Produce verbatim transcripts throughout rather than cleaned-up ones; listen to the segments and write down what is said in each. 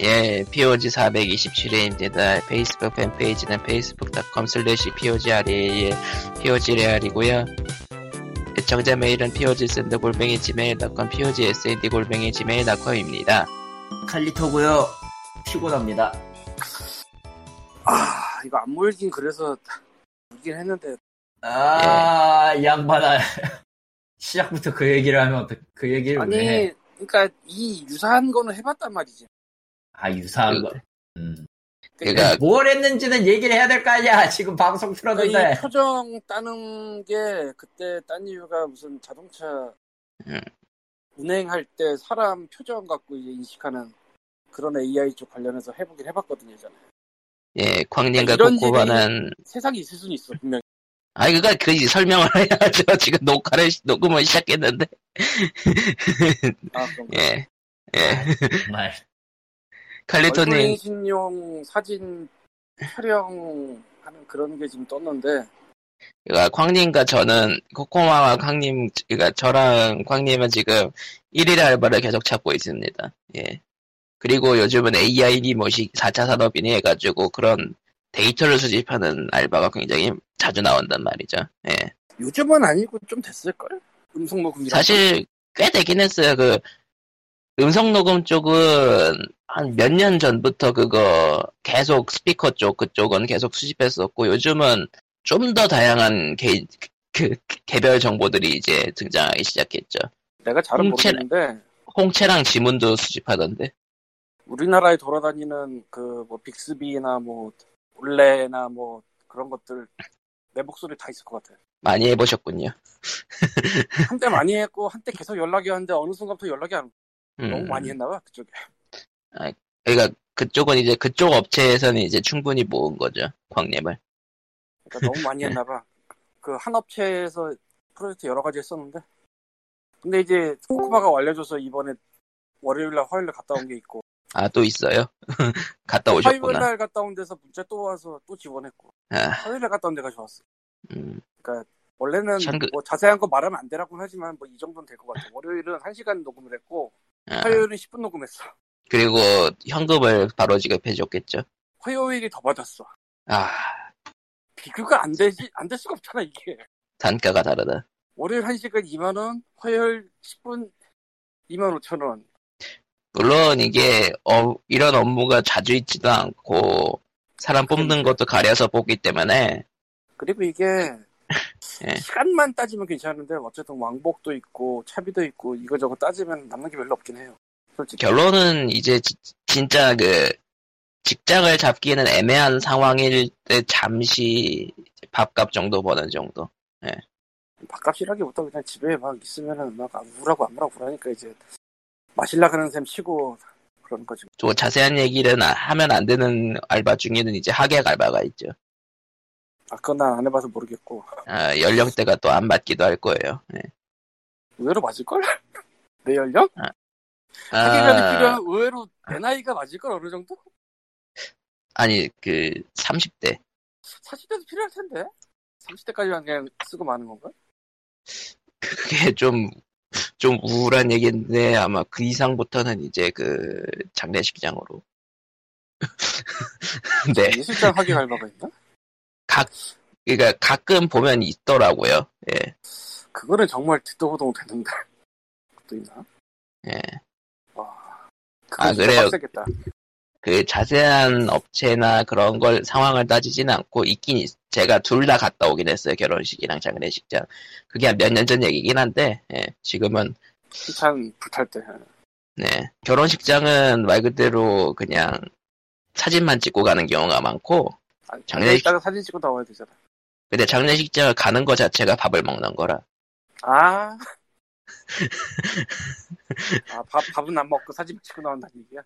예, 피오지 사백이십칠 회입니다. 페이스북 팬페이지는 페이스북 닷컴 슬래시 피오지알이에요. 피오지레알이고요. 애청자 메일은 피오지샌드골뱅이 지메일 닷컴 피오지에스엔디 골뱅이 지메일 닷컴입니다. 칼리토고요. 피곤합니다. 아, 이거 안 물긴 그래서 물긴 했는데. 아, 예. 이 양반아. 시작부터 그 얘기를 하면 어떡, 그 얘기를 아니, 왜 해? 그러니까 이 유사한 거는 해봤단 말이지. 아, 유사한 그, 거. 음. 그러니까 뭘 했는지는 얘기를 해야 될 거 아니야. 지금 방송 틀었는데. 그러니까 표정 따는 게 그때 딴 이유가 무슨 자동차 음. 운행할 때 사람 표정 갖고 이제 인식하는 그런 에이아이 쪽 관련해서 해보긴 해봤거든요, 저는. 예, 광님과 코코바는 세상이 있을 수는 있어, 분명히. 아, 그니까 그 설명을 해야죠. 지금 녹화를 녹음을 시작했는데. 아, 그런가. 예, 예. 정말. 칼리토님. 얼굴인식용 사진 촬영하는 그런 게 지금 떴는데. 그러니까 광님과 저는 코코마와 광님, 그러니까 저랑 광님은 지금 일일 알바를 계속 찾고 있습니다. 예. 그리고 요즘은 에이아이니 뭐시 사 차 산업이니 해가지고 그런 데이터를 수집하는 알바가 굉장히 자주 나온단 말이죠. 예. 요즘은 아니고 좀 됐을걸? 음성 녹음 사실 꽤 되긴 했어요. 그 음성 녹음 쪽은 한 몇 년 전부터 그거 계속 스피커 쪽 그쪽은 계속 수집했었고 요즘은 좀 더 다양한 개, 그, 개별 정보들이 이제 등장하기 시작했죠. 내가 잘은 홍채, 모르겠는데 홍채랑 지문도 수집하던데. 우리나라에 돌아다니는 그 뭐 빅스비나 뭐 올레나 뭐 그런 것들 내 목소리 다 있을 것 같아요. 많이 해보셨군요. 한때 많이 했고 한때 계속 연락이 왔는데 어느 순간부터 연락이 안 음. 너무 많이 했나봐 그쪽에. 아, 그러니까 그쪽은 이제 그쪽 업체에서는 이제 충분히 모은 거죠 광님을. 그러니까 너무 많이 했나봐. 그 한 업체에서 프로젝트 여러 가지 했었는데 근데 이제 코크바가 알려줘서 이번에 월요일날 화요일날 갔다 온 게 있고. 아, 또 있어요? 갔다 오셨구나. 화요일 날 갔다 온 데서 문자 또 와서 또 지원했고. 아. 화요일 날 갔다 온 데가 좋았어. 음. 그러니까 원래는 참그... 뭐 자세한 거 말하면 안 되라고 하지만 뭐 이 정도는 될 것 같아. 월요일은 한 시간 녹음을 했고 아. 화요일은 십 분 녹음했어. 그리고 현금을 바로 지급해줬겠죠? 화요일이 더 받았어. 아, 비교가 안 되지, 안 될 수가 없잖아 이게. 단가가 다르다. 월요일 한 시간 이만 원, 화요일 십 분 이만 오천 원. 물론 이게 어, 이런 업무가 자주 있지도 않고 사람 뽑는 것도 가려서 뽑기 때문에. 그리고 이게 예. 시간만 따지면 괜찮은데 어쨌든 왕복도 있고 차비도 있고 이거저거 따지면 남는 게 별로 없긴 해요 솔직히. 결론은 이제 지, 진짜 그 직장을 잡기에는 애매한 상황일 때 잠시 밥값 정도 버는 정도. 예. 밥값이라기보다 그냥 집에 막 있으면은 막 우라고 안 우라고 하니까 이제 마실라고 하는 셈 치고 그런 거지. 저 자세한 얘기는 하면 안 되는 알바 중에는 이제 하객 알바가 있죠. 아, 그건 난 안 해봐서 모르겠고. 아, 연령대가 또 안 맞기도 할 거예요. 네. 의외로 맞을걸? 내 연령? 아. 하객을 느끼면 의외로 내 나이가 맞을걸 어느 정도? 아니 그 삼십 대 사십 대도 필요할 텐데 삼십 대까지만 그냥 쓰고 마는 건가? 그게 좀 좀 우울한 얘기인데 아마 그 이상부터는 이제 그 장례식장으로. 네. 예술장 하객 알바가 있나? 각 그러니까 가끔 보면 있더라고요. 예. 그거는 정말 듣도 보도 못했는데. 또 있나? 예. 와. 아 그래요. 빡세겠다. 그 자세한 업체나 그런 걸 상황을 따지진 않고 있긴 있, 제가 둘 다 갔다 오긴 했어요. 결혼식이랑 장례식장. 그게 몇 년 전 얘기긴 한데 예, 지금은 참 불탈 때. 네, 결혼식장은 말 그대로 그냥 사진만 찍고 가는 경우가 많고 장례식 따라 사진 찍고 나와야 되잖아. 근데 장례식장을 가는 거 자체가 밥을 먹는 거라. 아. 아, 밥 밥은 안 먹고 사진 찍고 나온다는 얘기야?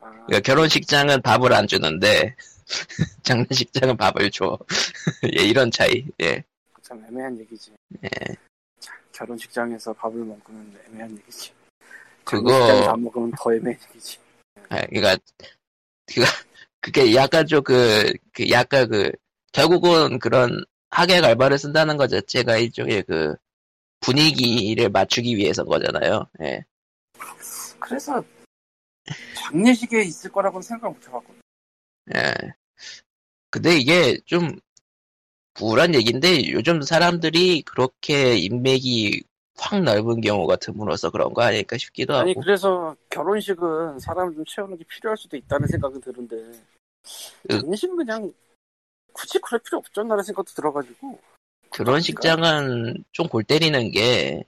그러니까 결혼식장은 밥을 안 주는데 장례식장은 밥을 줘. 예, 이런 차이. 예. 참 애매한 얘기지. 예. 자, 결혼식장에서 밥을 먹으면 애매한 얘기지. 장례식장에서 안 먹으면 더 애매한 얘기지. 아, 그러니까 그가 그게 약간 좀 그 그 약간 그 결국은 그런 하객 알바를 쓴다는 것 자체가 일종의 그 분위기를 맞추기 위해서 거잖아요. 예. 그래서. 장례식에 있을 거라고는 생각 못 해봤거든. 예. 근데 이게 좀 우울한 얘기인데 요즘 사람들이 그렇게 인맥이 확 넓은 경우가 드물어서 그런 거 아닐까 싶기도 아니, 하고. 아니 그래서 결혼식은 사람 좀 채우는 게 필요할 수도 있다는 생각은 드는데 결혼식은 그냥 굳이 그럴 필요 없잖아라는 생각도 들어가지고. 결혼식장은 좀 골 때리는 게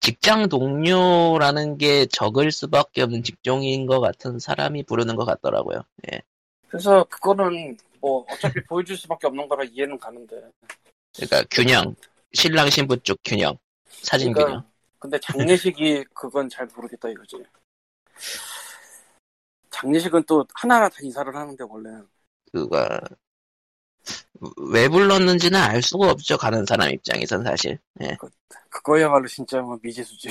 직장 동료라는 게 적을 수밖에 없는 직종인 것 같은 사람이 부르는 것 같더라고요. 예. 그래서 그거는 뭐 어차피 보여줄 수밖에 없는 거라 이해는 가는데. 그러니까 균형. 신랑 신부 쪽 균형. 사진 그러니까, 균형. 근데 장례식이 그건 잘 모르겠다 이거지. 장례식은 또 하나하나 다 인사를 하는데 원래. 그거 왜 불렀는지는 알 수가 없죠. 가는 사람 입장에선 사실. 예. 그, 그거야말로 진짜 뭐 미지수지.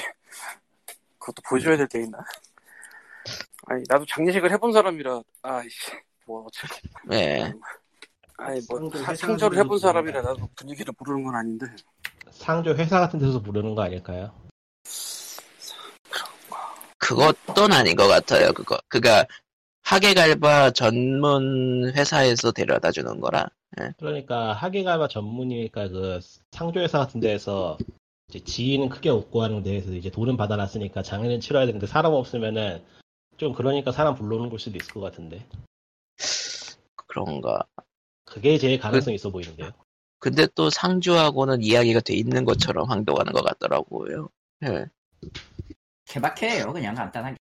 그것도 보여줘야 될 때이나. 아니 나도 장례식을 해본 사람이라 아이씨 뭐 어차피. 예. 아니 뭐 상조를 해본 사람이라 나도 분위기를 모르는 건 아닌데. 상조 회사 같은 데서 부르는 거 아닐까요? 그것도 아닌 것 같아요. 그거 그가. 하객알바 전문 회사에서 데려다 주는 거라. 예. 그러니까 하객알바 전문이니까 그 상조회사 같은 데에서 이제 지인은 크게 없고 하는 데에서 이제 돈은 받아놨으니까 장례는 치러야 되는데 사람 없으면은 좀 그러니까 사람 불러오는 걸 수도 있을 것 같은데. 그런가. 그게 제일 가능성이 그, 있어 보이는데요. 근데 또 상조하고는 이야기가 돼 있는 것처럼 행동하는 것 같더라고요. 예. 개박해요 그냥 간단하게.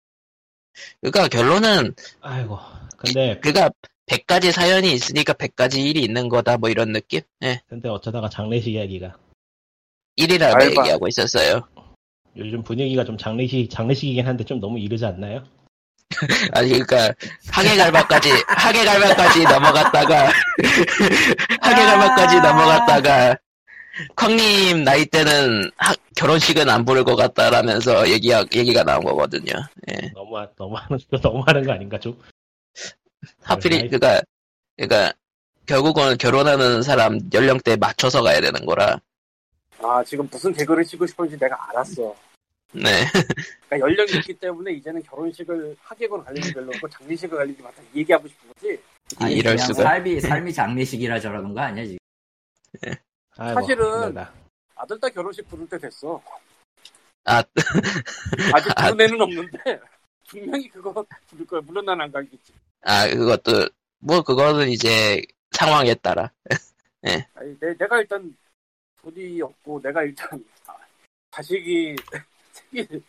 그러니까 결론은 아이고 근데 그가 백 가지 사연이 있으니까 백 가지 일이 있는 거다 뭐 이런 느낌? 예. 근데 어쩌다가 장례식 이야기가 일이라고 알바. 얘기하고 있었어요. 요즘 분위기가 좀 장례식 장례식이긴 한데 좀 너무 이르지 않나요? 아니 그러니까 하객알바까지 하객알바까지 넘어갔다가 하객알바까지 넘어갔다가 콩님 나이 때는 하, 결혼식은 안 부를 것 같다라면서 얘기가 얘기가 나온 거거든요. 예. 너무 너무 하는 너무 하는 거 아닌가 좀. 하필이 그가 그러니까 결국은 결혼하는 사람 연령대에 맞춰서 가야 되는 거라. 아 지금 무슨 개그를 치고 싶은지 내가 알았어. 네. 그러니까 연령이 있기 때문에 이제는 결혼식을 하객으로 갈리기 별로고 장례식을 갈리기 맞다 얘기하고 싶은 거지. 아 이럴 수가. 삶이 삶이 장례식이라 저러는 거 아니야 지금? 예. 아이고, 사실은 힘들다. 아들 딸 결혼식 부를 때 됐어. 아, 아직 부른 애는 아, 없는데 분명히 그거 부를 거야. 물론 난 안 가겠지. 아 그것도 뭐 그거는 이제 상황에 따라. 네. 아니, 내, 내가 일단 돈이 없고 내가 일단 자식이 생길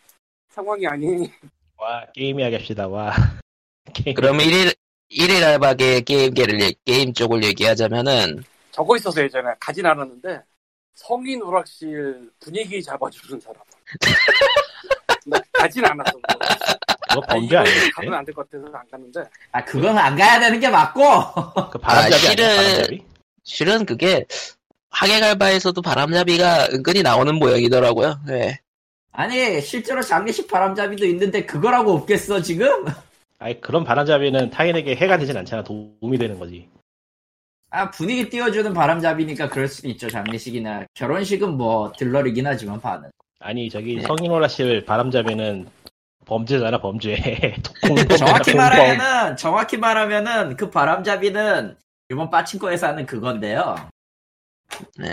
상황이 아니니. 와 게임 이야기 합시다. 와. 게임. 그러면 일일 일일 알바계 게임계를 게임 쪽을 얘기하자면은. 저거 있어서 예전에 가진 않았는데 성인 오락실 분위기 잡아주는 사람. 가진 않았어. 그거 범죄 아니야? 가면 안 될 것 같아서 안 갔는데. 아 그건 안 가야 되는 게 맞고. 그 바람잡이 아, 실은 아니야, 바람잡이? 실은 그게 하객알바에서도 바람잡이가 은근히 나오는 모양이더라고요. 네. 아니 실제로 장례식 바람잡이도 있는데 그거라고 없겠어 지금? 아니 그런 바람잡이는 타인에게 해가 되진 않잖아. 도움이 되는 거지. 아 분위기 띄워주는 바람잡이니까 그럴 수도 있죠. 장례식이나 결혼식은 뭐 들러리긴 하지만 반은 아니 저기 성인오락실 바람잡이는 범죄잖아 범죄. 정확히 말하면은 정확히 말하면은 그 바람잡이는 이번 빠칭코에서 하는 그건데요. 네.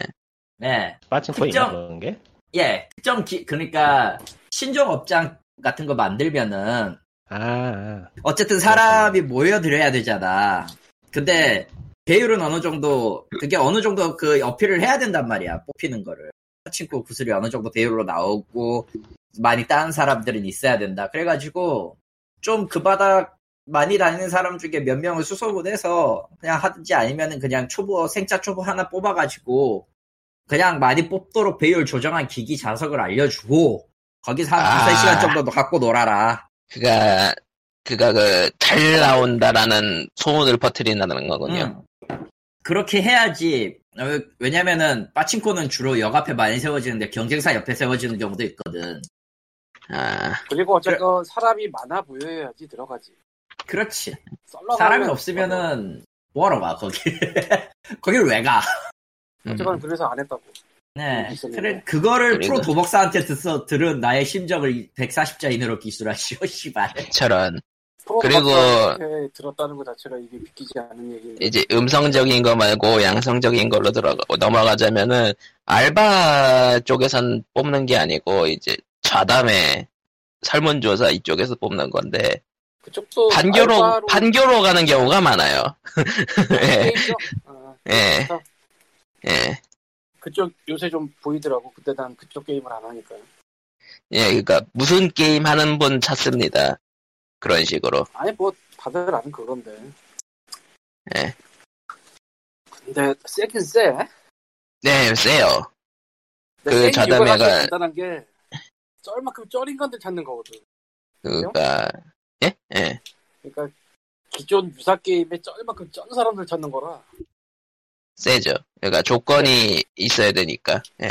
네. 빠칭코인가 그런 게? 예. 특정 기 그러니까 신종 업장 같은 거 만들면은 아 어쨌든 사람이 모여들어야 되잖아. 근데 배율은 어느 정도, 그게 어느 정도 그 어필을 해야 된단 말이야, 뽑히는 거를. 친구 구슬이 어느 정도 배율로 나오고, 많이 딴 사람들은 있어야 된다. 그래가지고, 좀 그 바닥 많이 다니는 사람 중에 몇 명을 수소문 해서, 그냥 하든지 아니면은 그냥 초보, 생짜 초보 하나 뽑아가지고, 그냥 많이 뽑도록 배율 조정한 기기 좌석을 알려주고, 거기서 한 아... 두세 시간 정도 갖고 놀아라. 그가, 그가 그, 잘 나온다라는 소문을 퍼뜨린다는 거군요. 응. 그렇게 해야지. 왜냐면은 빠칭코는 주로 역 앞에 많이 세워지는데 경쟁사 옆에 세워지는 경우도 있거든. 아 그리고 어쨌건 그래. 사람이 많아 보여야지 들어가지. 그렇지. 사람이 없으면은 뭐하러 가 거기. 거길 왜 가? 어쨌건 그래서 안 했다고. 네, 그래, 그거를 그리고... 프로 도박사한테 듣서 들은 나의 심정을 백사십 자 이내로 기술하시오, 씨발. 저런. 그리고 들었다는 것 자체가 이게 믿기지 않은 얘기. 이제 음성적인 거 말고 양성적인 걸로 들어가 넘어가자면은 알바 쪽에선 뽑는 게 아니고 이제 좌담에 설문조사 이쪽에서 뽑는 건데. 그쪽도 반교로 알바로... 반교로 가는 경우가 많아요. 예. 예. 예. 그쪽 요새 좀 보이더라고. 그때 난 그쪽 게임을 안 하니까요. 예, 그러니까 무슨 게임 하는 분 찾습니다. 그런 식으로. 아니 뭐 다들 아는 그건데. 예. 근데 세긴 세. 네, 세요. 그 좌담회가 간단한 게 쩔만큼 쩔인 건들 찾는 거거든. 그러니까 예, 예. 그러니까 기존 유사 게임에 쩔만큼 쩐 사람들 찾는 거라. 세죠. 그러니까 조건이 있어야 되니까. 예.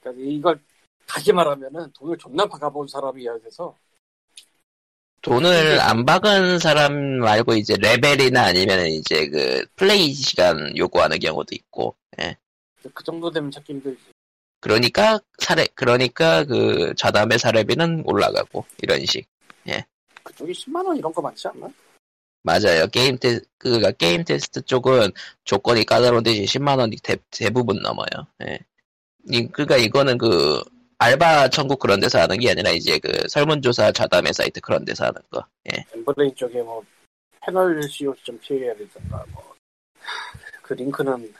그러니까 이걸 다시 말하면은 돈을 존나 박아본 사람이어야 돼서. 돈을 안 박은 사람 말고 이제 레벨이나 아니면 이제 그 플레이 시간 요구하는 경우도 있고. 예. 그 정도 되면 찾기 힘들지. 그러니까 사례 그러니까 그 좌담의 사례비는 올라가고 이런 식. 예. 그쪽이 십만 원 이런 거 많지 않나? 맞아요. 게임 테 그가 게임 테스트 쪽은 조건이 까다로운 데 십만 원이 대, 대부분 넘어요. 예. 이 그러니까 이거는 그 알바 천국 그런 데서 하는 게 아니라 이제 그 설문조사 좌담회 사이트 그런 데서 하는 거. 예. 엠브레인 쪽에 뭐 패널 씨오씨.kr 뭐 그 링크는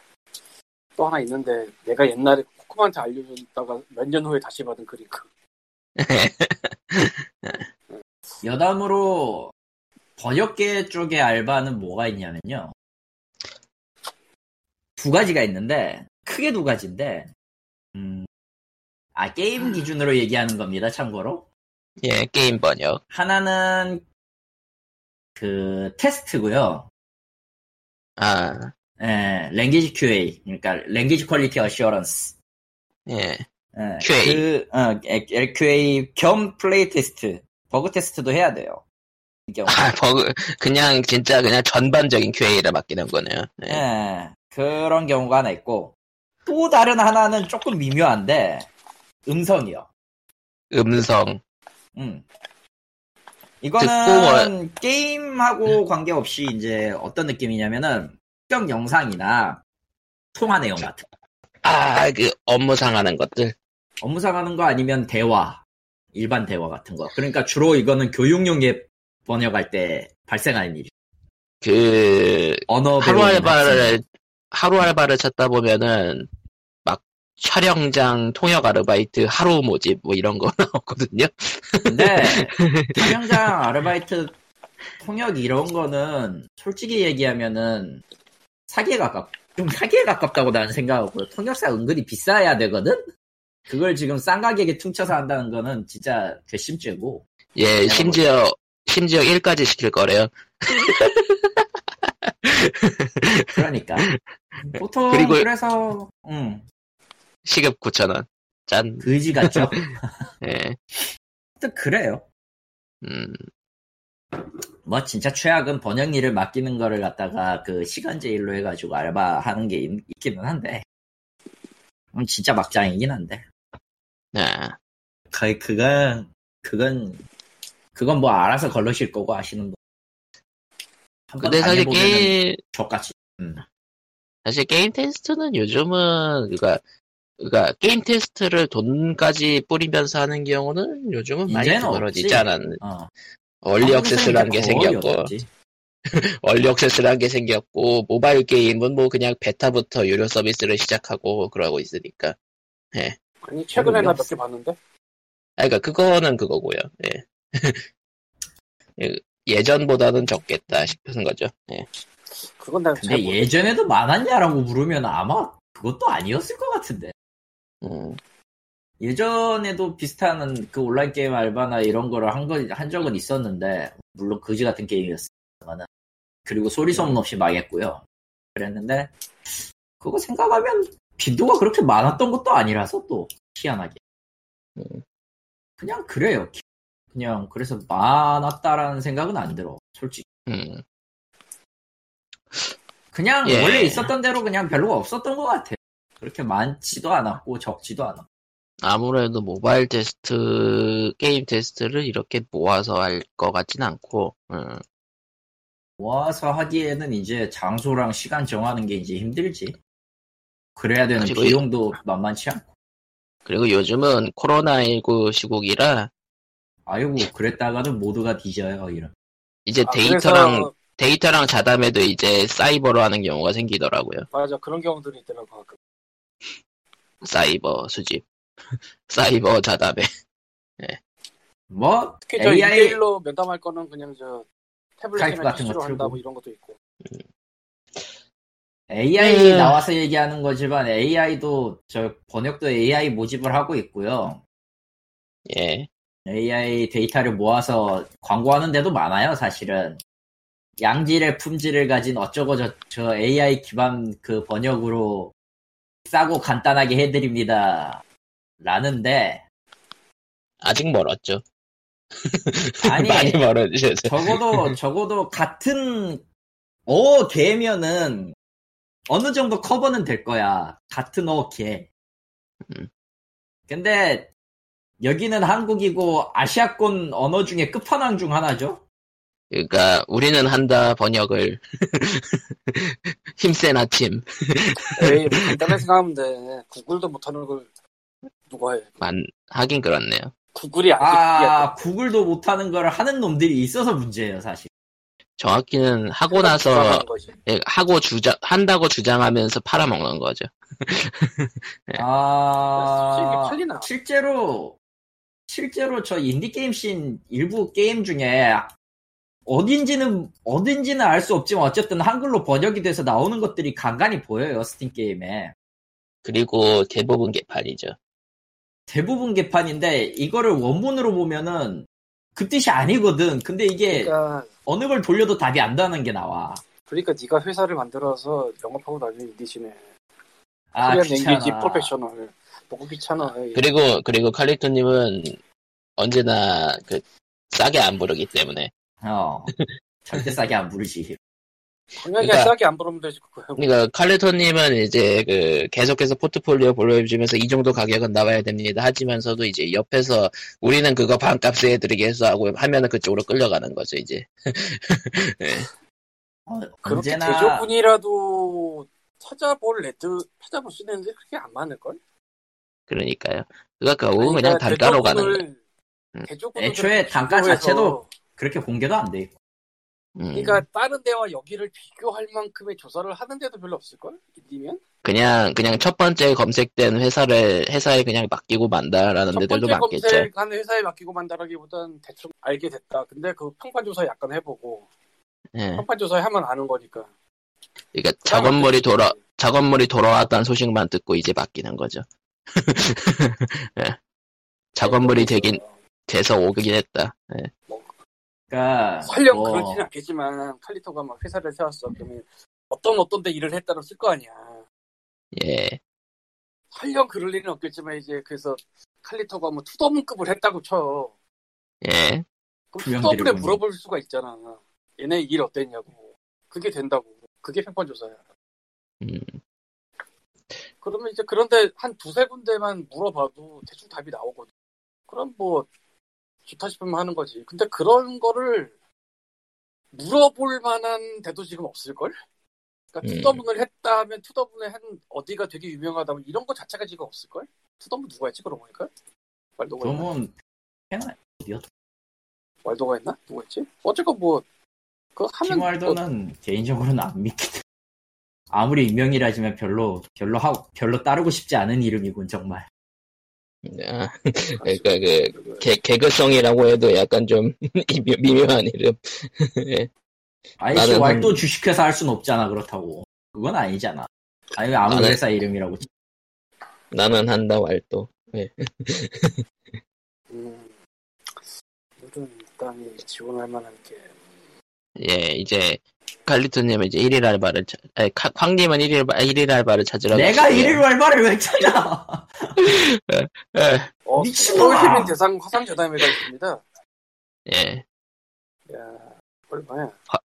또 하나 있는데 내가 옛날에 코코마한테 알려줬다가 몇 년 후에 다시 받은 그 링크. 여담으로 번역계 쪽의 알바는 뭐가 있냐면요. 두 가지가 있는데 크게 두 가지인데 음, 아 게임 기준으로 얘기하는 겁니다. 참고로. 예, 게임 번역. 하나는 그 테스트고요. 아. 예, Language 큐에이. 그러니까 Language Quality Assurance. 예. 예 큐에이. 그, 어, 엘큐에이 겸 플레이 테스트. 버그 테스트도 해야 돼요. 아, 버그, 그냥, 진짜, 그냥 전반적인 큐에이라 맡기는 거네요. 예. 네, 그런 경우가 하나 있고, 또 다른 하나는 조금 미묘한데, 음성이요. 음성. 음. 이거는 듣고... 게임하고 관계없이 이제 어떤 느낌이냐면은, 특정 영상이나 통화 내용 같은 거. 아, 그, 업무상 하는 것들. 업무상 하는 거 아니면 대화. 일반 대화 같은 거. 그러니까 주로 이거는 교육용 앱 번역할 때 발생하는 일. 그 언어 하루 알바를 하루 알바를 찾다 보면은 막 촬영장 통역 아르바이트 하루 모집 뭐 이런 거 나오거든요. 근데 촬영장 아르바이트 통역 이런 거는 솔직히 얘기하면은 사기에 가깝 좀 사기에 가깝다고 나는 생각하고 통역사 은근히 비싸야 되거든. 그걸 지금 싼 가격에 퉁쳐서 한다는 거는 진짜 괘씸죄고. 예, 심지어. 심지어 일까지 시킬 거래요. 그러니까. 보통 그리고 그래서 응. 시급 구천 원. 짠. 의지 같죠? 예. 또 그래요. 음. 뭐 진짜 최악은 번역 일을 맡기는 거를 갖다가 그 시간제 일로 해가지고 알바하는 게 있, 있기는 한데. 음, 진짜 막장이긴 한데. 네. 아. 거의 그건 그건. 그건 뭐 알아서 걸러실 거고 아시는 분. 근데 사실 게임 저같이. 음. 사실 게임 테스트는 요즘은 그러니까 그러니까 게임 테스트를 돈까지 뿌리면서 하는 경우는 요즘은 많이 떨어지지 않았는. 어. 얼리 액세스라는 게 생겼고. 얼리 액세스라는 게 생겼고 모바일 게임은 뭐 그냥 베타부터 유료 서비스를 시작하고 그러고 있으니까. 예. 아니 최근에 나 몇 개 봤는데. 아 그러니까 그거는 그거고요. 예. 예전보다는 적겠다 싶은 거죠. 예. 그건 난 근데 예전에도 많았냐라고 물으면 아마 그것도 아니었을 것 같은데. 음. 예전에도 비슷한 그 온라인 게임 알바나 이런 거를 한, 거, 한 적은 있었는데 물론 거지 같은 게임이었지만 그리고 소리 소문 없이 망했고요. 그랬는데 그거 생각하면 빈도가 그렇게 많았던 것도 아니라서 또 희한하게. 음. 그냥 그래요. 그냥 그래서 많았다라는 생각은 안 들어 솔직히. 음. 그냥 예. 원래 있었던 대로 그냥 별로가 없었던 것 같아. 그렇게 많지도 않았고 적지도 않았고. 아무래도 모바일 테스트, 게임 테스트를 이렇게 모아서 할 것 같진 않고. 음. 모아서 하기에는 이제 장소랑 시간 정하는 게 이제 힘들지. 그래야 되는 비용도 만만치 않고. 그리고 요즘은 코로나십구 시국이라. 아이고, 그랬다가는 모두가 뒤져요, 이런. 이제 아, 데이터랑, 그래서... 데이터랑 자담해도 이제 사이버로 하는 경우가 생기더라고요. 맞아, 그런 경우들이 있더라고요, 가끔. 사이버 수집. 사이버 자담에. 네. 뭐? 특히 저 에이아이... 일 대일로 면담할 거는 그냥 저 태블릿이나 피씨로 한다, 뭐 이런 것도 있고. 음. 에이아이 음... 나와서 얘기하는 거지만 에이아이도, 저 번역도 에이아이 모집을 하고 있고요. 예. 에이아이 데이터를 모아서 광고하는 데도 많아요, 사실은. 양질의 품질을 가진 어쩌고 저, 저 에이아이 기반 그 번역으로 싸고 간단하게 해드립니다. 라는데. 아직 멀었죠. 아니, 많이 멀어지셨어요. 적어도, 적어도 같은, 어, 개면은 어느 정도 커버는 될 거야. 같은 어, 개. 음. 근데, 여기는 한국이고 아시아권 언어 중에 끝판왕 중 하나죠. 그러니까 우리는 한다 번역을. 힘센 아침. 에이, 간단하게 생각하면 돼. 구글도 못하는 걸 누가 해. 만, 하긴 그렇네요. 구글이 아 구글도 못하는 걸 하는 놈들이 있어서 문제예요, 사실. 정확히는 하고 나서 예, 하고 주장 한다고 주장하면서 팔아먹는 거죠. 네. 아 실제로 실제로 저 인디게임 씬 일부 게임 중에 어딘지는 어딘지는 알 수 없지만 어쨌든 한글로 번역이 돼서 나오는 것들이 간간히 보여요, 스팀 게임에. 그리고 대부분 개판이죠. 대부분 개판인데 이거를 원본으로 보면은 그 뜻이 아니거든. 근데 이게 그러니까, 어느 걸 돌려도 답이 안 나는 게 나와. 그러니까 네가 회사를 만들어서 영업하고 나중에 인디시네. 아 귀찮아. 인디지 프로페셔널. 너무 귀찮아. 그리고 그리고 칼리토님은 언제나 그 싸게 안 부르기 때문에. 어. 절대 싸게 안 부르지. 그러니까 싸게 안 부르면 되지 그거야. 그러니까 칼리토님은 이제 그 계속해서 포트폴리오 보여주면서 이 정도 가격은 나와야 됩니다. 하지만서도 이제 옆에서 우리는 그거 반값에 해드리게 해서 하고 하면은 그쪽으로 끌려가는 거죠 이제. 네. 어, 언제나 대조군이라도 찾아볼 레드 찾아볼 수 있는데 그게 안 많을 걸? 그러니까요. 그러니까 그냥 그러니까 단가로 가는 거예요. 애초에 단가 비교해서... 자체도 그렇게 공개도 안 돼 있고. 그러니까 음. 다른 데와 여기를 비교할 만큼의 조사를 하는데도 별로 없을걸? 인디면? 그냥 그냥 첫 번째 검색된 회사를 회사에 그냥 맡기고 만다라는 데들도 많겠죠. 첫 번째 검색한 회사에 맡기고 만다라기보단 대충 알게 됐다. 근데 그 평판 조사 약간 해보고 네. 평판 조사에 하면 아는 거니까. 그러니까 작업물이 돌아 작업물이 돌아왔다는 소식만 듣고 이제 맡기는 거죠. 네. 작업물이 되긴 돼서 오긴 했다. 네. 그러니까 설령 뭐... 그러진 않겠지만 칼리토가 막 회사를 세웠어. 그러면 어떤 어떤 데 일을 했다고 쓸 거 아니야. 예. 설령 그럴 일은 없겠지만 이제 그래서 칼리토가 뭐 투더문급을 했다고 쳐. 예. 그럼 투더문에 물어볼 수가 있잖아. 얘네 일 어땠냐고. 그게 된다고. 그게 평판 조사야. 음. 그러면 이제 그런데 한 두세 군데만 물어봐도 대충 답이 나오거든. 그럼 뭐 좋다 싶으면 하는 거지. 근데 그런 거를 물어볼 만한 데도 지금 없을걸? 그러니까 음. 투더문을 했다면 투더문에 한 어디가 되게 유명하다면 이런 거 자체가 지금 없을걸? 투더문 누가 했지 그런 거니까? 왈도가 했나? 해나 어디였? 왈도가 했나? 누가 했지? 어쨌건 뭐 그거 하면 왈도는 뭐... 개인적으로는 안 믿기다. 아무리 유명이라지만 별로 별로 하 별로 따르고 싶지 않은 이름이군 정말. 그러니까 그 개, 개그성이라고 해도 약간 좀 미묘한 이름. 아이씨 왈도 한... 주식회사 할 순 없잖아 그렇다고. 그건 아니잖아. 아니 아무 나는, 회사 이름이라고. 나는 한다 왈도. 네. 음, 일단이 지원할 만한 게. 예 이제 칼리토님은 이제 일일 알바를 찾, 아니, 황님은 일일 알바를 찾으라고. 내가 일일 알바를 왜 찾아? 어, 미친놈아. 대상 화상 저담회가 있습니다. 예. 야, 얼마야? 화...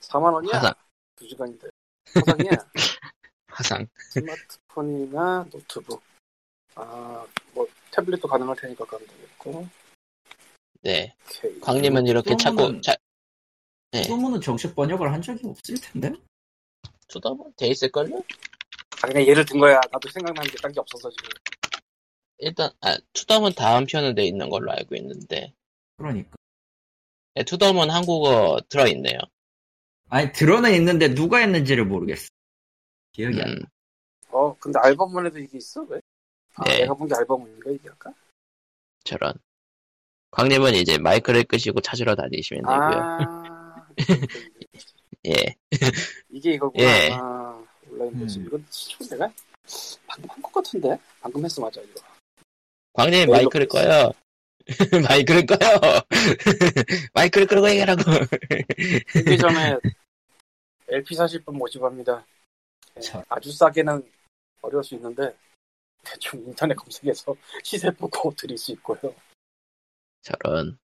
사만 원이야? 두 시간인데. 화상이야? 항상. 스마트폰이나 노트북, 아, 뭐 태블릿도 가능할 테니까 가면 되겠고. 네. 오케이. 광님은 이렇게 찾고 자. 네. 소문은 정식 번역을 한 적이 없을 텐데. 저도 뭐 돼 있을걸요? 아, 그냥 예를 든 거야. 나도 생각나는 게 딴 게 없어서 지금. 일단 아, 투덤은 다음 편에 돼 있는 걸로 알고 있는데. 그러니까. 네, 투덤은 한국어 들어 있네요. 아니 들어는 있는데 누가 했는지를 모르겠어. 기억이 음. 안 나. 어, 근데 앨범만에도 이게 있어 왜? 아, 네. 내가 본 게 앨범인가 이게 아까? 저런. 광님은 이제 마이크를 끄시고 찾으러 다니시면 되고요. 아... 예. 이게 이거구나. 예. 아, 온라인 모습. 음. 이건 처음 내가 방금 한 것 같은데? 방금 했어 맞아 이거. 광님 마이크를 꺼요. 마이크를 꺼요. 마이크를 끄고 얘기하라고. 듣기 전에 엘피 사실 분 모집합니다. 네, 아주 싸게는 어려울 수 있는데 대충 인터넷 검색해서 시세 보고 드릴 수 있고요. 저런.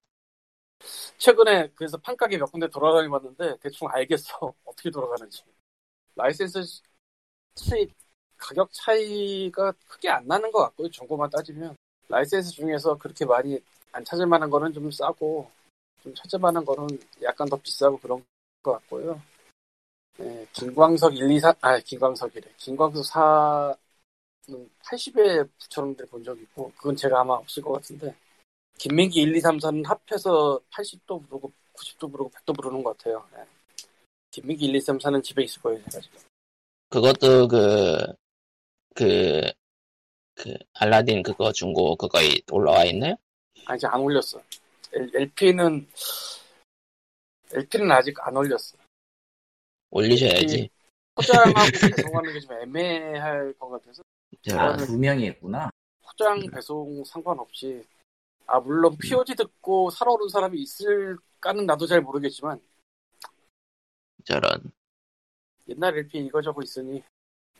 최근에 그래서 판가게 몇 군데 돌아다니봤는데 대충 알겠어 어떻게 돌아가는지. 라이센스 수입 가격 차이가 크게 안 나는 것 같고요. 정보만 따지면 라이센스 중에서 그렇게 많이 안 찾을 만한 거는 좀 싸고 좀 찾을 만한 거는 약간 더 비싸고 그런 것 같고요. 네, 김광석 일, 이, 사, 아 김광석이래. 김광석 사는 팔십에 붙여놓은 데 본 적 있고 그건 제가 아마 없을 것 같은데. 김민기 일, 이, 삼, 사는 합해서 팔십도 부르고 구십도 부르고 백도 부르는 것 같아요. 네. 김민기 일, 이, 삼, 사는 집에 있을 거예요, 제가 지금. 그것도 그, 그, 그, 알라딘 그거 중고 그거에 올라와 있나요? 아, 이제 안 올렸어. 엘피는, 엘피는 아직 안 올렸어. 올리셔야지. 포장하고 배송하는 게 좀 애매할 것 같아서. 아, 두 명이 했구나. 포장, 배송 상관없이. 아, 물론, 피오지 듣고 사러 오는 사람이 있을까는 나도 잘 모르겠지만. 저런. 옛날 엘피 이거저거 있으니,